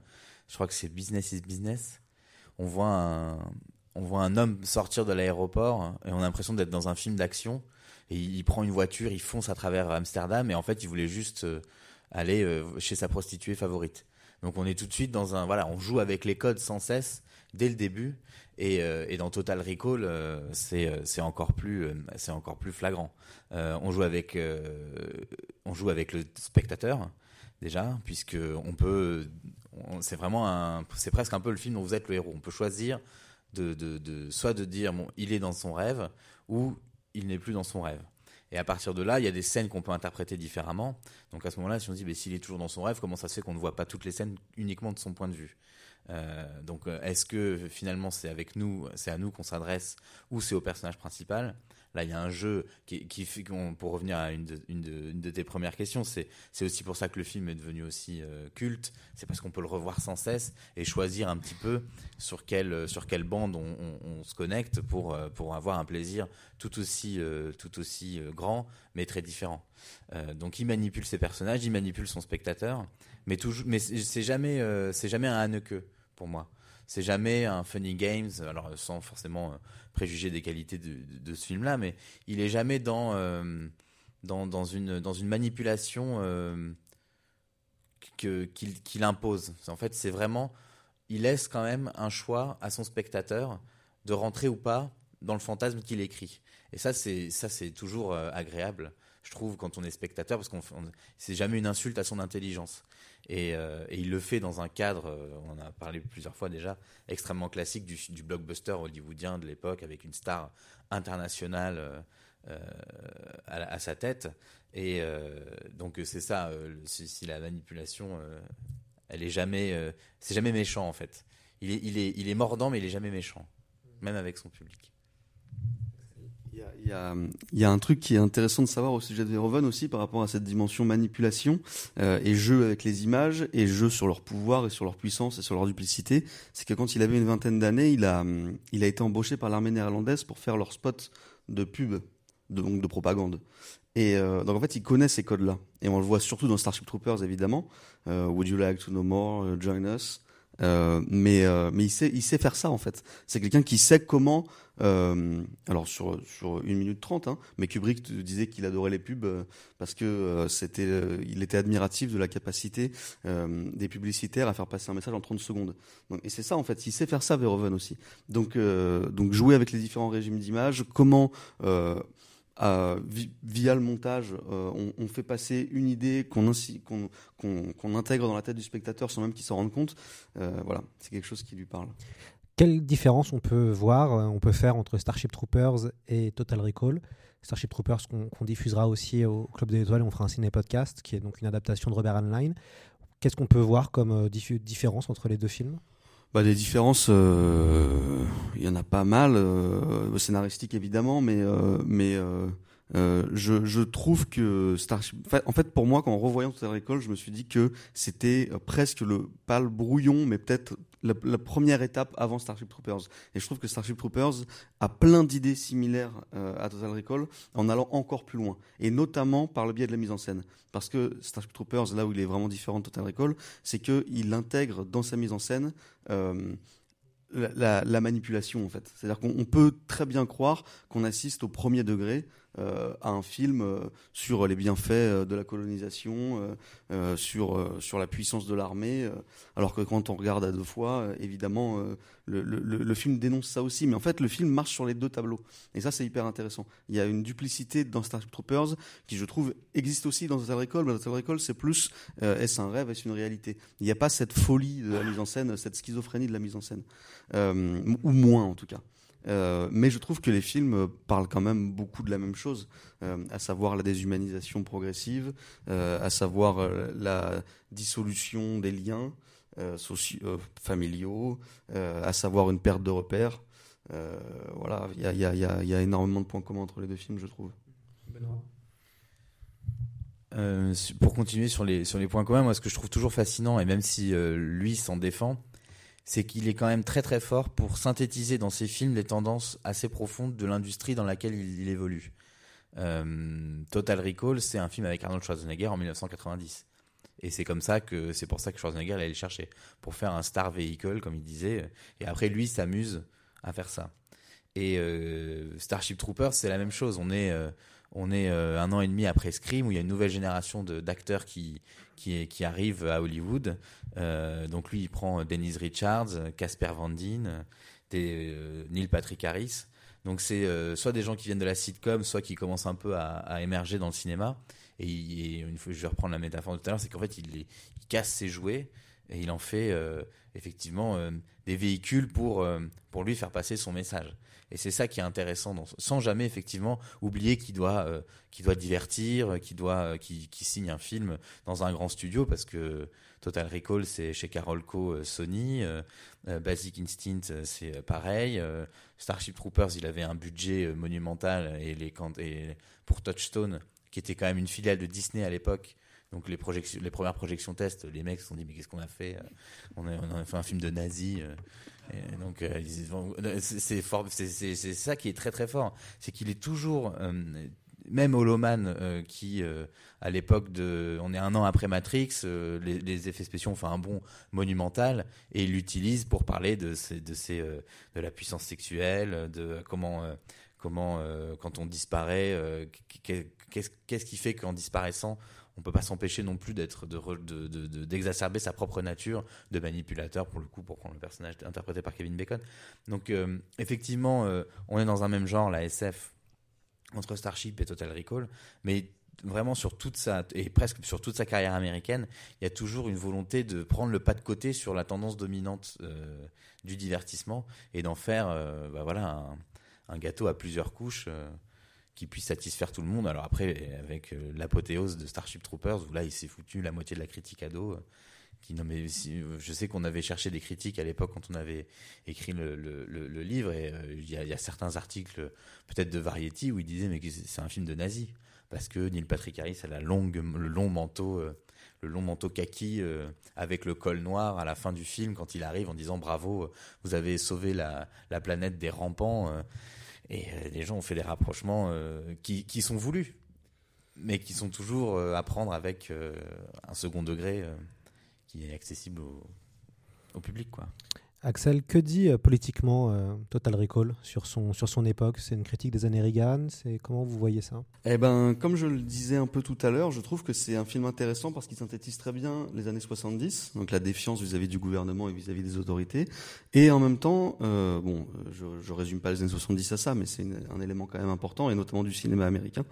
je crois que c'est Business is Business, on voit un, on voit un homme sortir de l'aéroport et on a l'impression d'être dans un film d'action, et il, il prend une voiture, il fonce à travers Amsterdam, et en fait, il voulait juste aller chez sa prostituée favorite. Donc on est tout de suite dans un, voilà, on joue avec les codes sans cesse, dès le début, et, euh, et dans Total Recall, euh, c'est, c'est, encore plus, euh, c'est encore plus flagrant. Euh, on, joue avec, euh, on joue avec le spectateur, déjà, puisqu'on peut... On, c'est, vraiment un, c'est presque un peu le film dont vous êtes le héros. On peut choisir de, de, de, soit de dire bon, il est dans son rêve, ou il n'est plus dans son rêve. Et à partir de là, il y a des scènes qu'on peut interpréter différemment. Donc à ce moment-là, si on se dit bah, s'il est toujours dans son rêve, comment ça se fait qu'on ne voit pas toutes les scènes uniquement de son point de vue ? Euh, donc est-ce que finalement c'est avec nous, c'est à nous qu'on s'adresse, ou c'est au personnage principal ? Là il y a un jeu qui, qui fait qu'on, pour revenir à une de, une, de, une de tes premières questions, c'est, c'est aussi pour ça que le film est devenu aussi euh, culte, c'est parce qu'on peut le revoir sans cesse et choisir un petit peu sur quelle, sur quelle bande on, on, on se connecte pour, pour avoir un plaisir tout aussi, euh, tout aussi grand mais très différent. Euh, donc il manipule ses personnages, il manipule son spectateur, mais, toujours, mais c'est, c'est, jamais, euh, c'est jamais un Haneke pour moi. c'est jamais un funny games, alors sans forcément préjuger des qualités de, de, de ce film-là, mais il est jamais dans, euh, dans, dans, une, dans une manipulation euh, que, qu'il, qu'il impose. En fait, c'est vraiment, il laisse quand même un choix à son spectateur de rentrer ou pas dans le fantasme qu'il écrit. Et ça, c'est, ça, c'est toujours euh, agréable, je trouve, quand on est spectateur, parce qu'on on, c'est jamais une insulte à son intelligence. Et, euh, et il le fait dans un cadre, euh, on en a parlé plusieurs fois déjà, extrêmement classique du, du blockbuster hollywoodien de l'époque, avec une star internationale euh, euh, à, à sa tête. Et euh, donc c'est ça, euh, si, si la manipulation, euh, elle est jamais, euh, c'est jamais méchant en fait. Il est, il est, il est mordant, mais il est jamais méchant, même avec son public. Il y, a, il y a un truc qui est intéressant de savoir au sujet de Verhoeven aussi par rapport à cette dimension manipulation euh, et jeu avec les images et jeu sur leur pouvoir et sur leur puissance et sur leur duplicité. C'est que quand il avait une vingtaine d'années, il a, il a été embauché par l'armée néerlandaise pour faire leur spot de pub, de, donc de propagande. Et euh, donc en fait, il connaît ces codes-là. Et on le voit surtout dans Starship Troopers, évidemment. Euh, Would you like to know more? Join us. Euh, mais euh, mais il sait il sait faire ça en fait. C'est quelqu'un qui sait comment. Euh, alors sur sur une minute trente, hein, mais Kubrick disait qu'il adorait les pubs euh, parce que euh, c'était euh, il était admiratif de la capacité euh, des publicitaires à faire passer un message en trente secondes. Donc, et c'est ça en fait. Il sait faire ça Verhoeven aussi. Donc euh, donc jouer avec les différents régimes d'image, comment euh, Euh, via le montage, euh, on, on fait passer une idée qu'on, insi- qu'on, qu'on, qu'on intègre dans la tête du spectateur sans même qu'il s'en rende compte. Euh, voilà, c'est quelque chose qui lui parle. Quelle différence on peut voir, on peut faire entre Starship Troopers et Total Recall? Starship Troopers qu'on, qu'on diffusera aussi au Club de l'Étoile, on fera un ciné-podcast qui est donc une adaptation de Robert Heinlein. Qu'est-ce qu'on peut voir comme diff- différence entre les deux films? Bah, des différences, euh, il y en a pas mal, euh, scénaristiques évidemment, mais euh, mais euh, euh, je je trouve que Starship, en fait pour moi, quand en revoyant Total Recall, je me suis dit que c'était presque le pas le brouillon, mais peut-être la, la première étape avant Starship Troopers. Et je trouve que Starship Troopers a plein d'idées similaires euh, à Total Recall en allant encore plus loin, et notamment par le biais de la mise en scène. Parce que Starship Troopers, là où il est vraiment différent de Total Recall, c'est qu'il intègre dans sa mise en scène euh, la, la, la manipulation, en fait. C'est-à-dire qu'on on peut très bien croire qu'on assiste au premier degré Euh, à un film euh, sur les bienfaits euh, de la colonisation, euh, euh, sur, euh, sur la puissance de l'armée, euh, alors que quand on regarde à deux fois, euh, évidemment, euh, le, le, le film dénonce ça aussi. Mais en fait, le film marche sur les deux tableaux. Et ça, c'est hyper intéressant. Il y a une duplicité dans Starship Troopers qui, je trouve, existe aussi dans Total Recall. Mais Total Recall, c'est plus euh, est-ce un rêve, est-ce une réalité? Il n'y a pas cette folie de la mise en scène, cette schizophrénie de la mise en scène. Euh, ou moins, en tout cas. Euh, mais je trouve que les films parlent quand même beaucoup de la même chose, euh, à savoir la déshumanisation progressive, euh, à savoir euh, la dissolution des liens euh, soci- euh, familiaux, euh, à savoir une perte de repères. Euh, voilà, il y a, y a, y a, y a énormément de points communs entre les deux films, je trouve. Benoît. Euh, pour continuer sur les, sur les points communs, moi ce que je trouve toujours fascinant, et même si euh, lui s'en défend, c'est qu'il est quand même très très fort pour synthétiser dans ses films les tendances assez profondes de l'industrie dans laquelle il, il évolue. Euh, Total Recall, c'est un film avec Arnold Schwarzenegger en dix-neuf cent quatre-vingt-dix. Et c'est comme ça que, c'est pour ça que Schwarzenegger allait le chercher, pour faire un star vehicle, comme il disait. Et après, lui s'amuse à faire ça. Et euh, Starship Troopers, c'est la même chose. On est, euh, on est euh, un an et demi après Scream, où il y a une nouvelle génération de, d'acteurs qui... Qui, qui arrive à Hollywood. Euh, donc lui, il prend Denise Richards, Casper Van Dien, des, euh, Neil Patrick Harris. Donc c'est euh, soit des gens qui viennent de la sitcom, soit qui commencent un peu à, à émerger dans le cinéma. Et, et une fois, je vais reprendre la métaphore de tout à l'heure, c'est qu'en fait, il, les, il casse ses jouets et il en fait euh, effectivement euh, des véhicules pour, euh, pour lui faire passer son message. Et c'est ça qui est intéressant, dans, sans jamais effectivement oublier qu'il doit, euh, qu'il doit divertir, qu'il doit, euh, qu'il, qu'il signe un film dans un grand studio, parce que Total Recall, c'est chez Carolco, euh, Sony, euh, euh, Basic Instinct, euh, c'est pareil, euh, Starship Troopers, il avait un budget euh, monumental, et, les, et pour Touchstone, qui était quand même une filiale de Disney à l'époque. Donc les, projections, les premières projections test, les mecs se sont dit mais qu'est-ce qu'on a fait? On a, on a fait un film de nazi. Et donc c'est, c'est, c'est, c'est ça qui est très très fort, c'est qu'il est toujours euh, même Holoman euh, qui euh, à l'époque de, on est un an après Matrix, euh, les, les effets spéciaux ont fait un bond monumental et il l'utilise pour parler de ces, de ces, euh, de la puissance sexuelle, de comment, euh, comment euh, quand on disparaît, euh, qu'est-ce, qu'est-ce qui fait qu'en disparaissant on peut pas s'empêcher non plus d'être de, de, de, de, d'exacerber sa propre nature de manipulateur, pour le coup, pour prendre le personnage interprété par Kevin Bacon. Donc euh, effectivement, euh, on est dans un même genre, la S F, entre Starship et Total Recall, mais vraiment sur toute sa, et presque sur toute sa carrière américaine, il y a toujours une volonté de prendre le pas de côté sur la tendance dominante euh, du divertissement et d'en faire euh, bah voilà, un, un gâteau à plusieurs couches euh, qui puisse satisfaire tout le monde. Alors après, avec l'apothéose de Starship Troopers, où là, il s'est foutu la moitié de la critique à dos. Qui, non mais, je sais qu'on avait cherché des critiques à l'époque quand on avait écrit le, le, le, le livre, et il euh, y, y a certains articles, peut-être de Variety, où ils disaient mais c'est un film de nazi, parce que Neil Patrick Harris a la longue, le long manteau, euh, le long manteau kaki euh, avec le col noir à la fin du film, quand il arrive en disant bravo, vous avez sauvé la, la planète des rampants. Euh, Et les gens ont fait des rapprochements euh, qui, qui sont voulus, mais qui sont toujours euh, à prendre avec euh, un second degré euh, qui est accessible au, au public, quoi. Axel, que dit euh, politiquement euh, Total Recall sur son, sur son époque ? C'est une critique des années Reagan, c'est, comment vous voyez ça ? Eh ben, comme je le disais un peu tout à l'heure, je trouve que c'est un film intéressant parce qu'il synthétise très bien les années soixante-dix, donc la défiance vis-à-vis du gouvernement et vis-à-vis des autorités, et en même temps, euh, bon, je, je résume pas les années soixante-dix à ça, mais c'est une, un élément quand même important, et notamment du cinéma américain.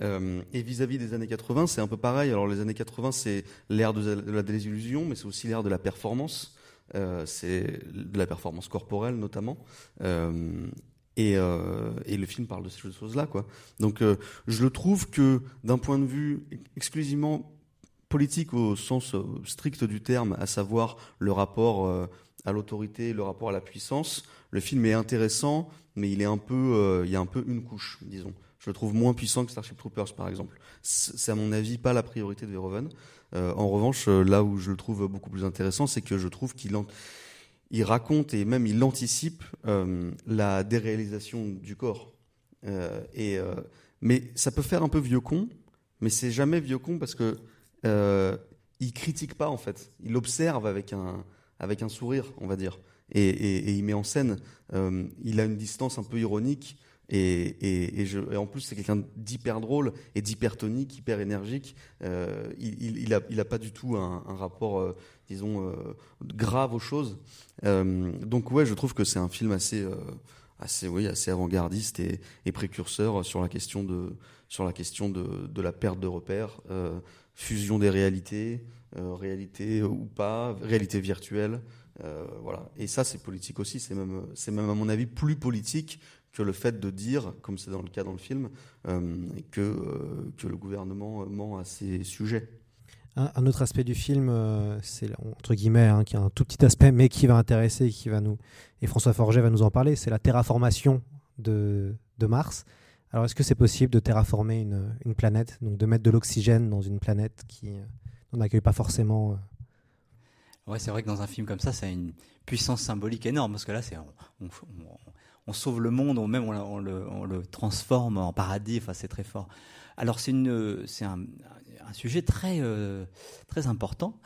Euh, et vis-à-vis des années quatre-vingts, c'est un peu pareil. Alors les années quatre-vingts, c'est l'ère de, de la désillusion, mais c'est aussi l'ère de la performance. Euh, c'est de la performance corporelle notamment euh, et, euh, et le film parle de ces choses-là, quoi. Donc euh, je le trouve que d'un point de vue exclusivement politique au sens strict du terme, à savoir le rapport euh, à l'autorité, le rapport à la puissance, le film est intéressant, mais il est un peu, euh, il y a un peu une couche, disons. Je le trouve moins puissant que Starship Troopers, par exemple. C'est à mon avis pas la priorité de Verhoeven. Euh, en revanche, là où je le trouve beaucoup plus intéressant, c'est que je trouve qu'il en... il raconte et même il anticipe euh, la déréalisation du corps. Euh, et euh... mais ça peut faire un peu vieux con, mais c'est jamais vieux con parce que euh, il critique pas en fait. Il observe avec un avec un sourire, on va dire, et, et, et il met en scène. Euh, il a une distance un peu ironique. Et, et, et, je, et en plus, c'est quelqu'un d'hyper drôle et d'hyper tonique, hyper énergique. Euh, il, il, a, il a pas du tout un, un rapport, euh, disons, euh, grave aux choses. Euh, donc ouais, je trouve que c'est un film assez, euh, assez, oui, assez avant-gardiste et, et précurseur sur la question de, sur la question de, de la perte de repères, euh, fusion des réalités, euh, réalité ou pas, réalité virtuelle, euh, voilà. Et ça, c'est politique aussi. C'est même, c'est même à mon avis plus politique que le fait de dire, comme c'est dans le cas dans le film, euh, que, euh, que le gouvernement ment à ses sujets. Un, un autre aspect du film, euh, c'est entre guillemets, hein, qui a un tout petit aspect, mais qui va intéresser, qui va nous, et François Forget va nous en parler, c'est la terraformation de, de Mars. Alors, est-ce que c'est possible de terraformer une, une planète, donc de mettre de l'oxygène dans une planète qui euh, n'en accueille pas forcément euh... Ouais, c'est vrai que dans un film comme ça, ça a une puissance symbolique énorme, parce que là, c'est... On, on, on, on sauve le monde, on, même on, on, le, on le transforme en paradis, enfin, c'est très fort. Alors c'est, une, c'est un, un sujet très, euh, très important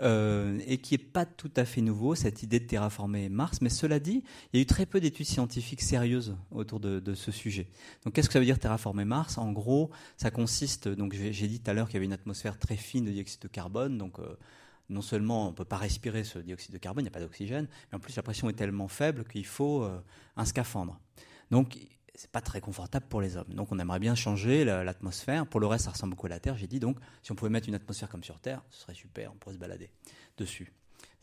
euh, et qui n'est pas tout à fait nouveau, cette idée de terraformer Mars. Mais cela dit, il y a eu très peu d'études scientifiques sérieuses autour de, de ce sujet. Donc qu'est-ce que ça veut dire terraformer Mars ? En gros, ça consiste, donc, j'ai, j'ai dit tout à l'heure qu'il y avait une atmosphère très fine de dioxyde de carbone, donc... Euh, non seulement on ne peut pas respirer ce dioxyde de carbone, il n'y a pas d'oxygène, mais en plus la pression est tellement faible qu'il faut euh, un scaphandre. Donc ce n'est pas très confortable pour les hommes. Donc on aimerait bien changer la, l'atmosphère. Pour le reste, ça ressemble beaucoup à la Terre, j'ai dit. Donc si on pouvait mettre une atmosphère comme sur Terre, ce serait super, on pourrait se balader dessus.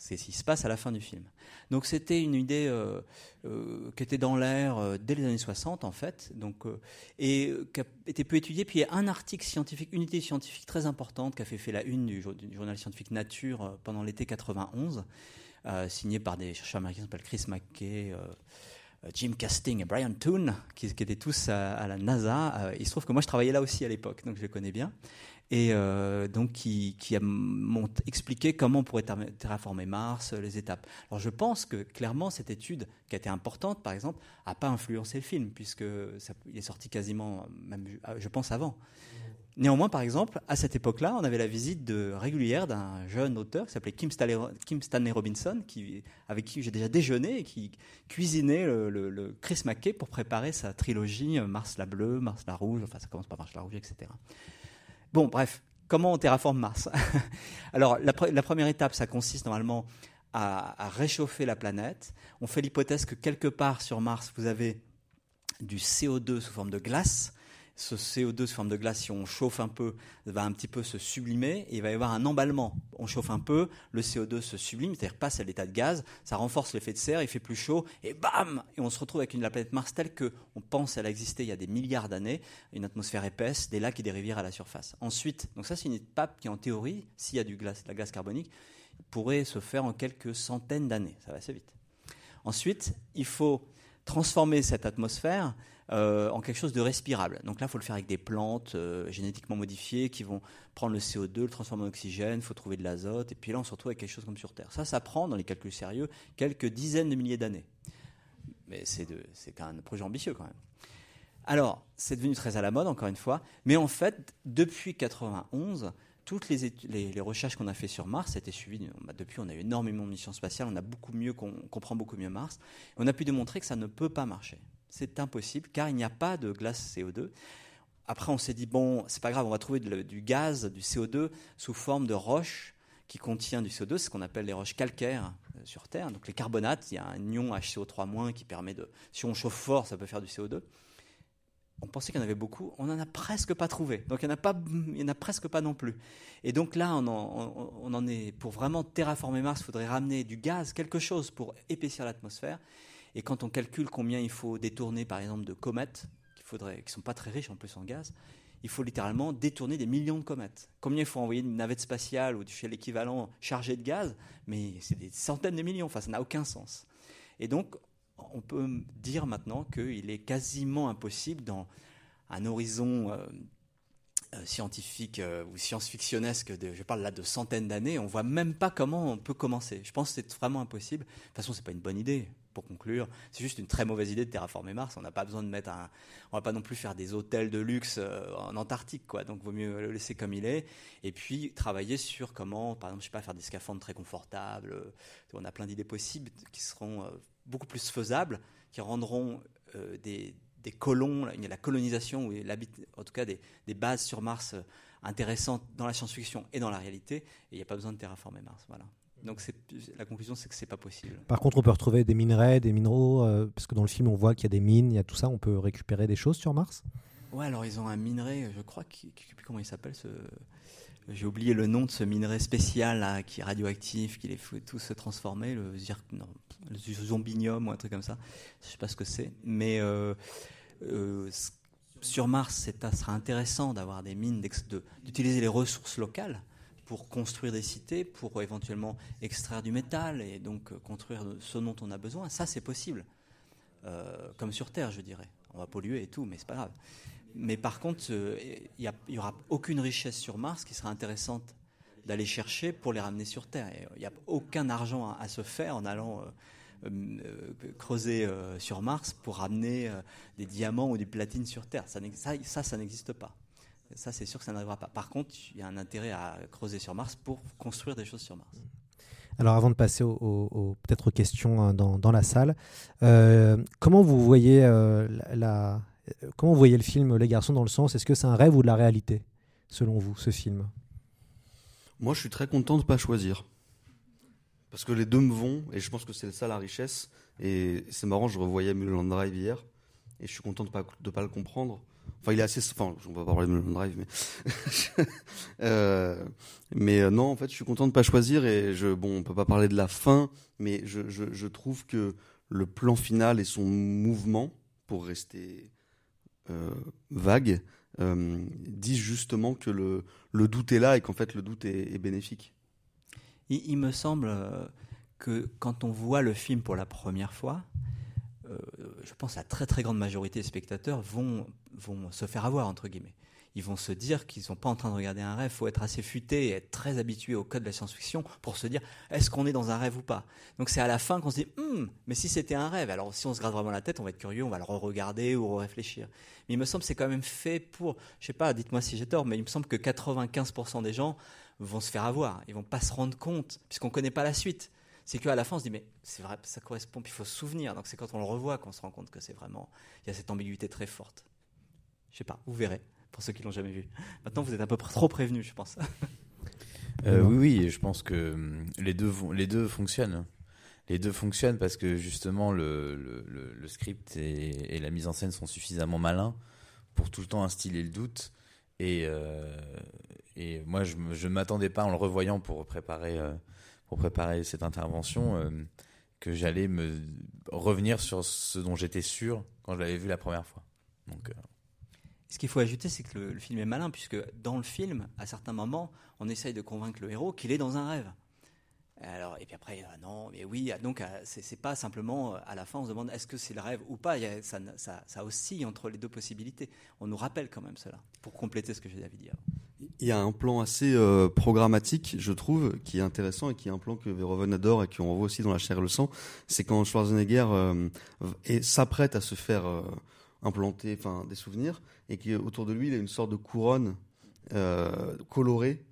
C'est ce qui se passe à la fin du film. Donc c'était une idée euh, euh, qui était dans l'air euh, dès les années soixante, en fait, donc, euh, et euh, qui a été peu étudiée. Puis il y a un article scientifique, une étude scientifique très importante qui a fait, fait la une du, du journal scientifique Nature euh, pendant l'été quatre-vingt-onze, euh, signée par des chercheurs américains qui s'appellent Chris McKay, euh, Jim Casting et Brian Toon, qui, qui étaient tous à, à la NASA. Euh, il se trouve que moi, je travaillais là aussi à l'époque, donc je les connais bien. et euh, donc qui, qui m'ont expliqué comment on pourrait terraformer Mars, les étapes. Alors je pense que clairement cette étude, qui a été importante par exemple, n'a pas influencé le film, puisqu'il est sorti quasiment, même, je pense, avant. Néanmoins, par exemple, à cette époque-là, on avait la visite de, régulière d'un jeune auteur qui s'appelait Kim Stanley, Kim Stanley Robinson, qui, avec qui j'ai déjà déjeuné et qui cuisinait le, le, le Chris McKay pour préparer sa trilogie Mars la bleue, Mars la rouge, enfin ça commence par Mars la rouge, et cetera. Bon, bref, comment on terraforme Mars ? Alors, la, pre- la première étape, ça consiste normalement à, à réchauffer la planète. On fait l'hypothèse que quelque part sur Mars, vous avez du C O deux sous forme de glace. Ce C O deux sous forme de glace, si on chauffe un peu, va un petit peu se sublimer et il va y avoir un emballement. On chauffe un peu, le C O deux se sublime, c'est-à-dire passe à l'état de gaz, ça renforce l'effet de serre, il fait plus chaud et bam ! Et on se retrouve avec une, la planète Mars telle qu'on pense qu'elle a existé il y a des milliards d'années, une atmosphère épaisse, des lacs et des rivières à la surface. Ensuite, donc ça c'est une étape qui en théorie, s'il y a du glace, de la glace carbonique, pourrait se faire en quelques centaines d'années, ça va assez vite. Ensuite, il faut transformer cette atmosphère Euh, en quelque chose de respirable. Donc là, il faut le faire avec des plantes euh, génétiquement modifiées qui vont prendre le C O deux, le transformer en oxygène, il faut trouver de l'azote, et puis là, on se retrouve avec quelque chose comme sur Terre. Ça, ça prend, dans les calculs sérieux, quelques dizaines de milliers d'années. Mais c'est, de, c'est quand même un projet ambitieux, quand même. Alors, c'est devenu très à la mode, encore une fois, mais en fait, depuis mille neuf cent quatre-vingt-onze, toutes les, études, les, les recherches qu'on a faites sur Mars étaient suivies. Bah, depuis, on a eu énormément de missions spatiales, on, a beaucoup mieux, on comprend beaucoup mieux Mars, et on a pu démontrer que ça ne peut pas marcher. C'est impossible, car il n'y a pas de glace C O deux. Après, on s'est dit, bon, c'est pas grave, on va trouver de, du gaz, du C O deux, sous forme de roche qui contient du C O deux, c'est ce qu'on appelle les roches calcaires euh, sur Terre. Donc les carbonates, il y a un ion H C O trois- qui permet de... Si on chauffe fort, ça peut faire du C O deux. On pensait qu'il y en avait beaucoup, on n'en a presque pas trouvé. Donc il n'y en, en a presque pas non plus. Et donc là, on en, on, on en est... Pour vraiment terraformer Mars, il faudrait ramener du gaz, quelque chose pour épaissir l'atmosphère. Et quand on calcule combien il faut détourner, par exemple, de comètes, qu'il faudrait, qui ne sont pas très riches en plus en gaz, il faut littéralement détourner des millions de comètes. Combien il faut envoyer une navette spatiale ou chez l'équivalent chargée de gaz ? Mais c'est des centaines de millions, enfin, ça n'a aucun sens. Et donc, on peut dire maintenant qu'il est quasiment impossible, dans un horizon euh, euh, scientifique euh, ou science-fictionnesque, de, je parle là de centaines d'années, on ne voit même pas comment on peut commencer. Je pense que c'est vraiment impossible. De toute façon, ce n'est pas une bonne idée. Pour conclure, c'est juste une très mauvaise idée de terraformer Mars. On n'a pas besoin de mettre un, on va pas non plus faire des hôtels de luxe en Antarctique, quoi. Donc, vaut mieux le laisser comme il est. Et puis, travailler sur comment, par exemple, je sais pas, faire des scaphandres très confortables. On a plein d'idées possibles qui seront beaucoup plus faisables, qui rendront euh, des, des colons, il y a la colonisation ou en tout cas des, des bases sur Mars intéressantes dans la science-fiction et dans la réalité. Et il n'y a pas besoin de terraformer Mars, voilà. Donc c'est, la conclusion, c'est que c'est pas possible. Par contre, on peut retrouver des minerais, des minéraux, euh, parce que dans le film, on voit qu'il y a des mines, il y a tout ça. On peut récupérer des choses sur Mars ? Ouais, alors ils ont un minerai, je crois, qui, je sais plus comment il s'appelle, ce... j'ai oublié le nom de ce minerai spécial là, qui est radioactif, qui les fait tous se transformer, le, zir... non, le zombinium ou un truc comme ça. Je sais pas ce que c'est, mais euh, euh, sur Mars, c'est, ça sera intéressant d'avoir des mines, de, d'utiliser les ressources locales pour construire des cités, pour éventuellement extraire du métal et donc construire ce dont on a besoin. Ça, c'est possible. Euh, comme sur Terre, je dirais. On va polluer et tout, mais c'est pas grave. Mais par contre, il euh, n'y aura aucune richesse sur Mars qui sera intéressante d'aller chercher pour les ramener sur Terre. Il n'y a aucun argent à, à se faire en allant euh, euh, creuser euh, sur Mars pour ramener euh, des diamants ou du platine sur Terre. Ça, ça, ça n'existe pas. Ça, c'est sûr que ça n'arrivera pas. Par contre, il y a un intérêt à creuser sur Mars pour construire des choses sur Mars. Alors, avant de passer au, au, au, peut-être aux questions dans, dans la salle, euh, comment vous voyez euh, la, la, comment vous voyez le film Les Garçons dans le sens ? Est-ce que c'est un rêve ou de la réalité, selon vous, ce film ? Moi, je suis très content de ne pas choisir. Parce que les deux me vont, et je pense que c'est ça la richesse. Et c'est marrant, je revoyais Mulholland Drive hier, et je suis content de ne pas, de pas le comprendre. Enfin, il est assez. Enfin, on va pas parler de Mulholland Drive, mais. euh, mais non, en fait, je suis content de pas choisir et je. Bon, on peut pas parler de la fin, mais je, je, je trouve que le plan final et son mouvement, pour rester euh, vague, euh, disent justement que le, le doute est là et qu'en fait, le doute est, est bénéfique. Il, il me semble que quand on voit le film pour la première fois, Euh, je pense que la très très grande majorité des spectateurs vont, vont se faire avoir, entre guillemets. ils vont se dire qu'ils ne sont pas en train de regarder un rêve. Il faut être assez futé et être très habitué au code de la science-fiction pour se dire est-ce qu'on est dans un rêve ou pas. Donc c'est à la fin qu'on se dit hum, mais si c'était un rêve, alors si on se gratte vraiment la tête, on va être curieux, on va le re-regarder ou réfléchir. Mais il me semble que c'est quand même fait pour, je ne sais pas, dites-moi si j'ai tort, mais il me semble que quatre-vingt-quinze pour cent des gens vont se faire avoir. Ils ne vont pas se rendre compte puisqu'on ne connaît pas la suite. C'est qu'à la fin, on se dit, mais c'est vrai, ça correspond, puis il faut se souvenir. Donc c'est quand on le revoit qu'on se rend compte que c'est vraiment... Il y a cette ambiguïté très forte. Je sais pas, vous verrez, pour ceux qui ne l'ont jamais vu. Maintenant, vous êtes un peu trop prévenus, je pense. Euh, oui, oui, je pense que les deux, vont, les deux fonctionnent. Les deux fonctionnent parce que, justement, le, le, le script et, et la mise en scène sont suffisamment malins pour tout le temps instiller le doute. Et, euh, et moi, je ne m'attendais pas, en le revoyant, pour préparer... Euh, pour préparer cette intervention, euh, que j'allais me revenir sur ce dont j'étais sûr quand je l'avais vu la première fois. Donc, euh... ce qu'il faut ajouter, c'est que le, le film est malin, puisque dans le film, à certains moments, on essaye de convaincre le héros qu'il est dans un rêve. Alors, et puis après, ah non, mais oui, donc c'est, c'est pas simplement, à la fin, on se demande est-ce que c'est le rêve ou pas, il y a, ça, ça, ça oscille entre les deux possibilités. On nous rappelle quand même cela, pour compléter ce que j'avais dit avant. Il y a un plan assez euh, programmatique, je trouve, qui est intéressant et qui est un plan que Verhoeven adore et qu'on voit aussi dans La chair et le sang. C'est quand Schwarzenegger euh, est, s'apprête à se faire euh, implanter enfin, des souvenirs et qu'autour de lui, il y a une sorte de couronne euh, colorée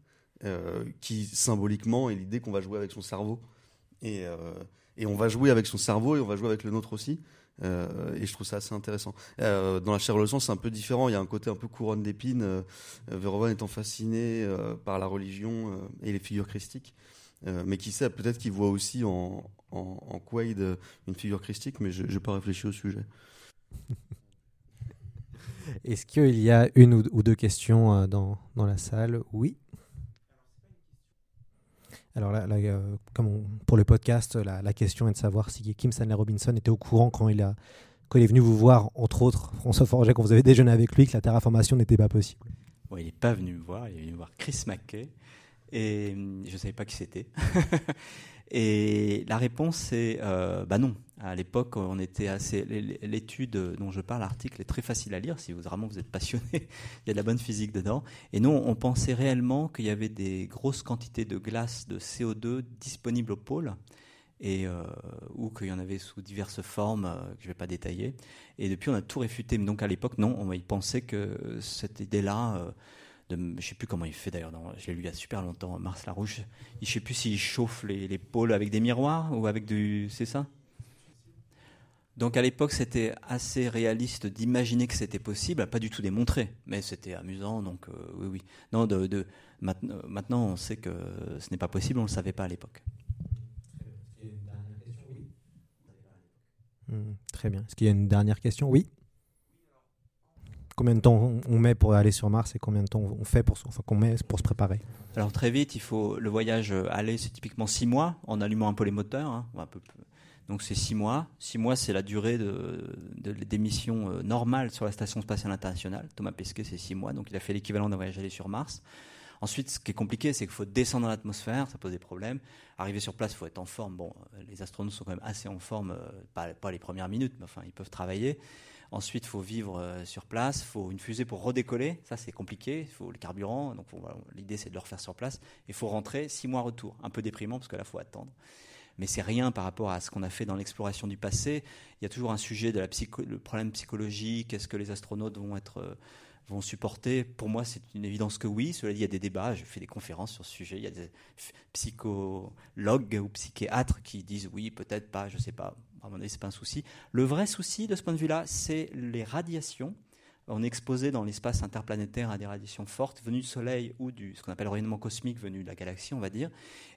euh, qui, symboliquement, est l'idée qu'on va jouer avec son cerveau. Et, euh, et on va jouer avec son cerveau et on va jouer avec le nôtre aussi. Euh, et je trouve ça assez intéressant. Euh, dans La chair et le sang, c'est un peu différent. Il y a un côté un peu couronne d'épines. Euh, Verhoeven étant fasciné euh, par la religion euh, et les figures christiques, euh, mais qui sait, peut-être qu'il voit aussi en, en, en Quaid euh, une figure christique, mais je n'ai pas réfléchi au sujet. Est-ce qu'il y a une ou deux questions euh, dans, dans la salle ? Oui. Alors là, là euh, comme on, pour le podcast, la, la question est de savoir si Kim Stanley Robinson était au courant quand il, a, quand il est venu vous voir, entre autres François Forget, quand vous avez déjeuné avec lui, que la terraformation n'était pas possible. Bon, il n'est pas venu me voir, il est venu voir Chris McKay, et je ne savais pas qui c'était. Et la réponse est euh, bah non. À l'époque, on était assez. L'étude dont je parle, l'article est très facile à lire si vous, vraiment vous êtes passionné. Il y a de la bonne physique dedans. Et nous, on pensait réellement qu'il y avait des grosses quantités de glace de C O deux disponibles au pôle, et euh, ou qu'il y en avait sous diverses formes euh, que je ne vais pas détailler. Et depuis, on a tout réfuté. Mais donc à l'époque, non, on pensait que cette idée-là. Euh, De, je ne sais plus comment il fait d'ailleurs, dans, je l'ai lu il y a super longtemps, Mars Larouche, je ne sais plus s'il chauffe les, les pôles avec des miroirs ou avec du... c'est ça ? Donc à l'époque c'était assez réaliste d'imaginer que c'était possible, pas du tout démontré, mais c'était amusant, donc euh, oui, oui. Non, de, de, maintenant, maintenant on sait que ce n'est pas possible, on ne le savait pas à l'époque. Mmh, très bien, est-ce qu'il y a une dernière question ? Oui. Combien de temps on met pour aller sur Mars et combien de temps on fait pour se, enfin, qu'on met pour se préparer ? Alors très vite, il faut le voyage aller, c'est typiquement six mois en allumant un peu les moteurs. Hein, un peu, donc c'est six mois. Six mois, c'est la durée de, de, des missions normales sur la Station spatiale internationale. Thomas Pesquet, c'est six mois, donc il a fait l'équivalent d'un voyage aller sur Mars. Ensuite, ce qui est compliqué, c'est qu'il faut descendre dans l'atmosphère, ça pose des problèmes. Arriver sur place, il faut être en forme. Bon, les astronautes sont quand même assez en forme, pas, pas les premières minutes, mais enfin, ils peuvent travailler. Ensuite, il faut vivre sur place, il faut une fusée pour redécoller, ça c'est compliqué, il faut le carburant, donc faut, voilà, l'idée c'est de le refaire sur place. Il faut rentrer, six mois retour, un peu déprimant parce que là il faut attendre. Mais c'est rien par rapport à ce qu'on a fait dans l'exploration du passé. Il y a toujours un sujet de la psycho, le problème psychologique, est-ce que les astronautes vont être... vont supporter. Pour moi, c'est une évidence que oui. Cela dit, il y a des débats. Je fais des conférences sur ce sujet. Il y a des psychologues ou psychiatres qui disent oui, peut-être pas, je ne sais pas. À mon avis, ce n'est pas un souci. Le vrai souci, de ce point de vue-là, c'est les radiations. On est exposé dans l'espace interplanétaire à des radiations fortes venues du Soleil ou du, ce qu'on appelle rayonnement cosmique venu de la galaxie, on va dire.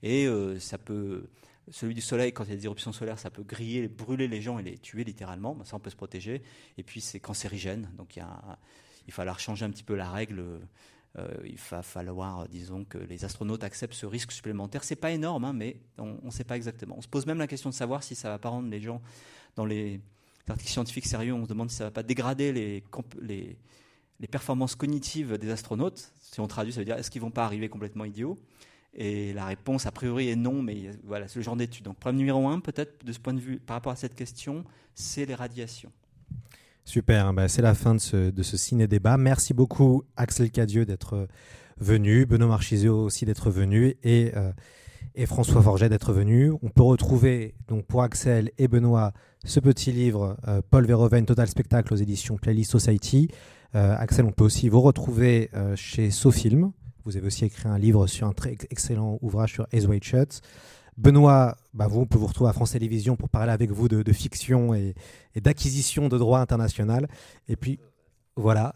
Et euh, ça peut... Celui du soleil, quand il y a des éruptions solaires, ça peut griller, brûler les gens et les tuer littéralement. Ça, on peut se protéger. Et puis, c'est cancérigène. Donc, il y a... Un, il va falloir changer un petit peu la règle. Euh, il va falloir, disons, que les astronautes acceptent ce risque supplémentaire. C'est pas énorme, hein, mais on ne sait pas exactement. On se pose même la question de savoir si ça va pas rendre les gens dans les articles scientifiques sérieux. On se demande si ça va pas dégrader les, les, les performances cognitives des astronautes. Si on traduit, ça veut dire est-ce qu'ils vont pas arriver complètement idiots ? Et la réponse, a priori, est non. Mais voilà, c'est le genre d'étude. Donc, problème numéro un, peut-être de ce point de vue, par rapport à cette question, c'est les radiations. Super, ben c'est la fin de ce, de ce ciné-débat. Merci beaucoup Axel Cadieux d'être venu, Benoît Marchisio aussi d'être venu et, euh, et François Forget d'être venu. On peut retrouver donc pour Axel et Benoît ce petit livre euh, Paul Verhoeven, Total Spectacle aux éditions Playlist Society. Euh, Axel, on peut aussi vous retrouver euh, chez SoFilm. Vous avez aussi écrit un livre sur un très excellent ouvrage sur Eyes Wide Shut. Benoît, bah vous, on peut vous retrouver à France Télévisions pour parler avec vous de, de fiction et, et d'acquisition de droit international. Et puis, voilà.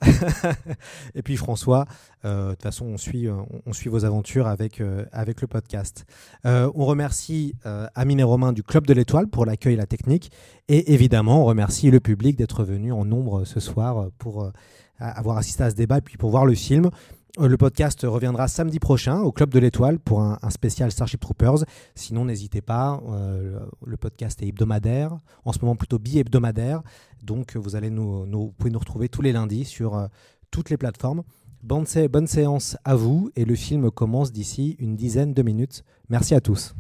Et puis François, euh, de toute façon, on suit, on, on suit vos aventures avec, euh, avec le podcast. Euh, on remercie euh, Amine et Romain du Club de l'Étoile pour l'accueil et la technique. Et évidemment, on remercie le public d'être venu en nombre ce soir pour euh, avoir assisté à ce débat et puis pour voir le film. Le podcast reviendra samedi prochain au Club de l'Étoile pour un, un spécial Starship Troopers. Sinon, n'hésitez pas, euh, le podcast est hebdomadaire, en ce moment plutôt bi-hebdomadaire. Donc, vous, allez nous, nous, vous pouvez nous retrouver tous les lundis sur euh, toutes les plateformes. Bonne, sé- bonne séance à vous et le film commence d'ici une dizaine de minutes. Merci à tous.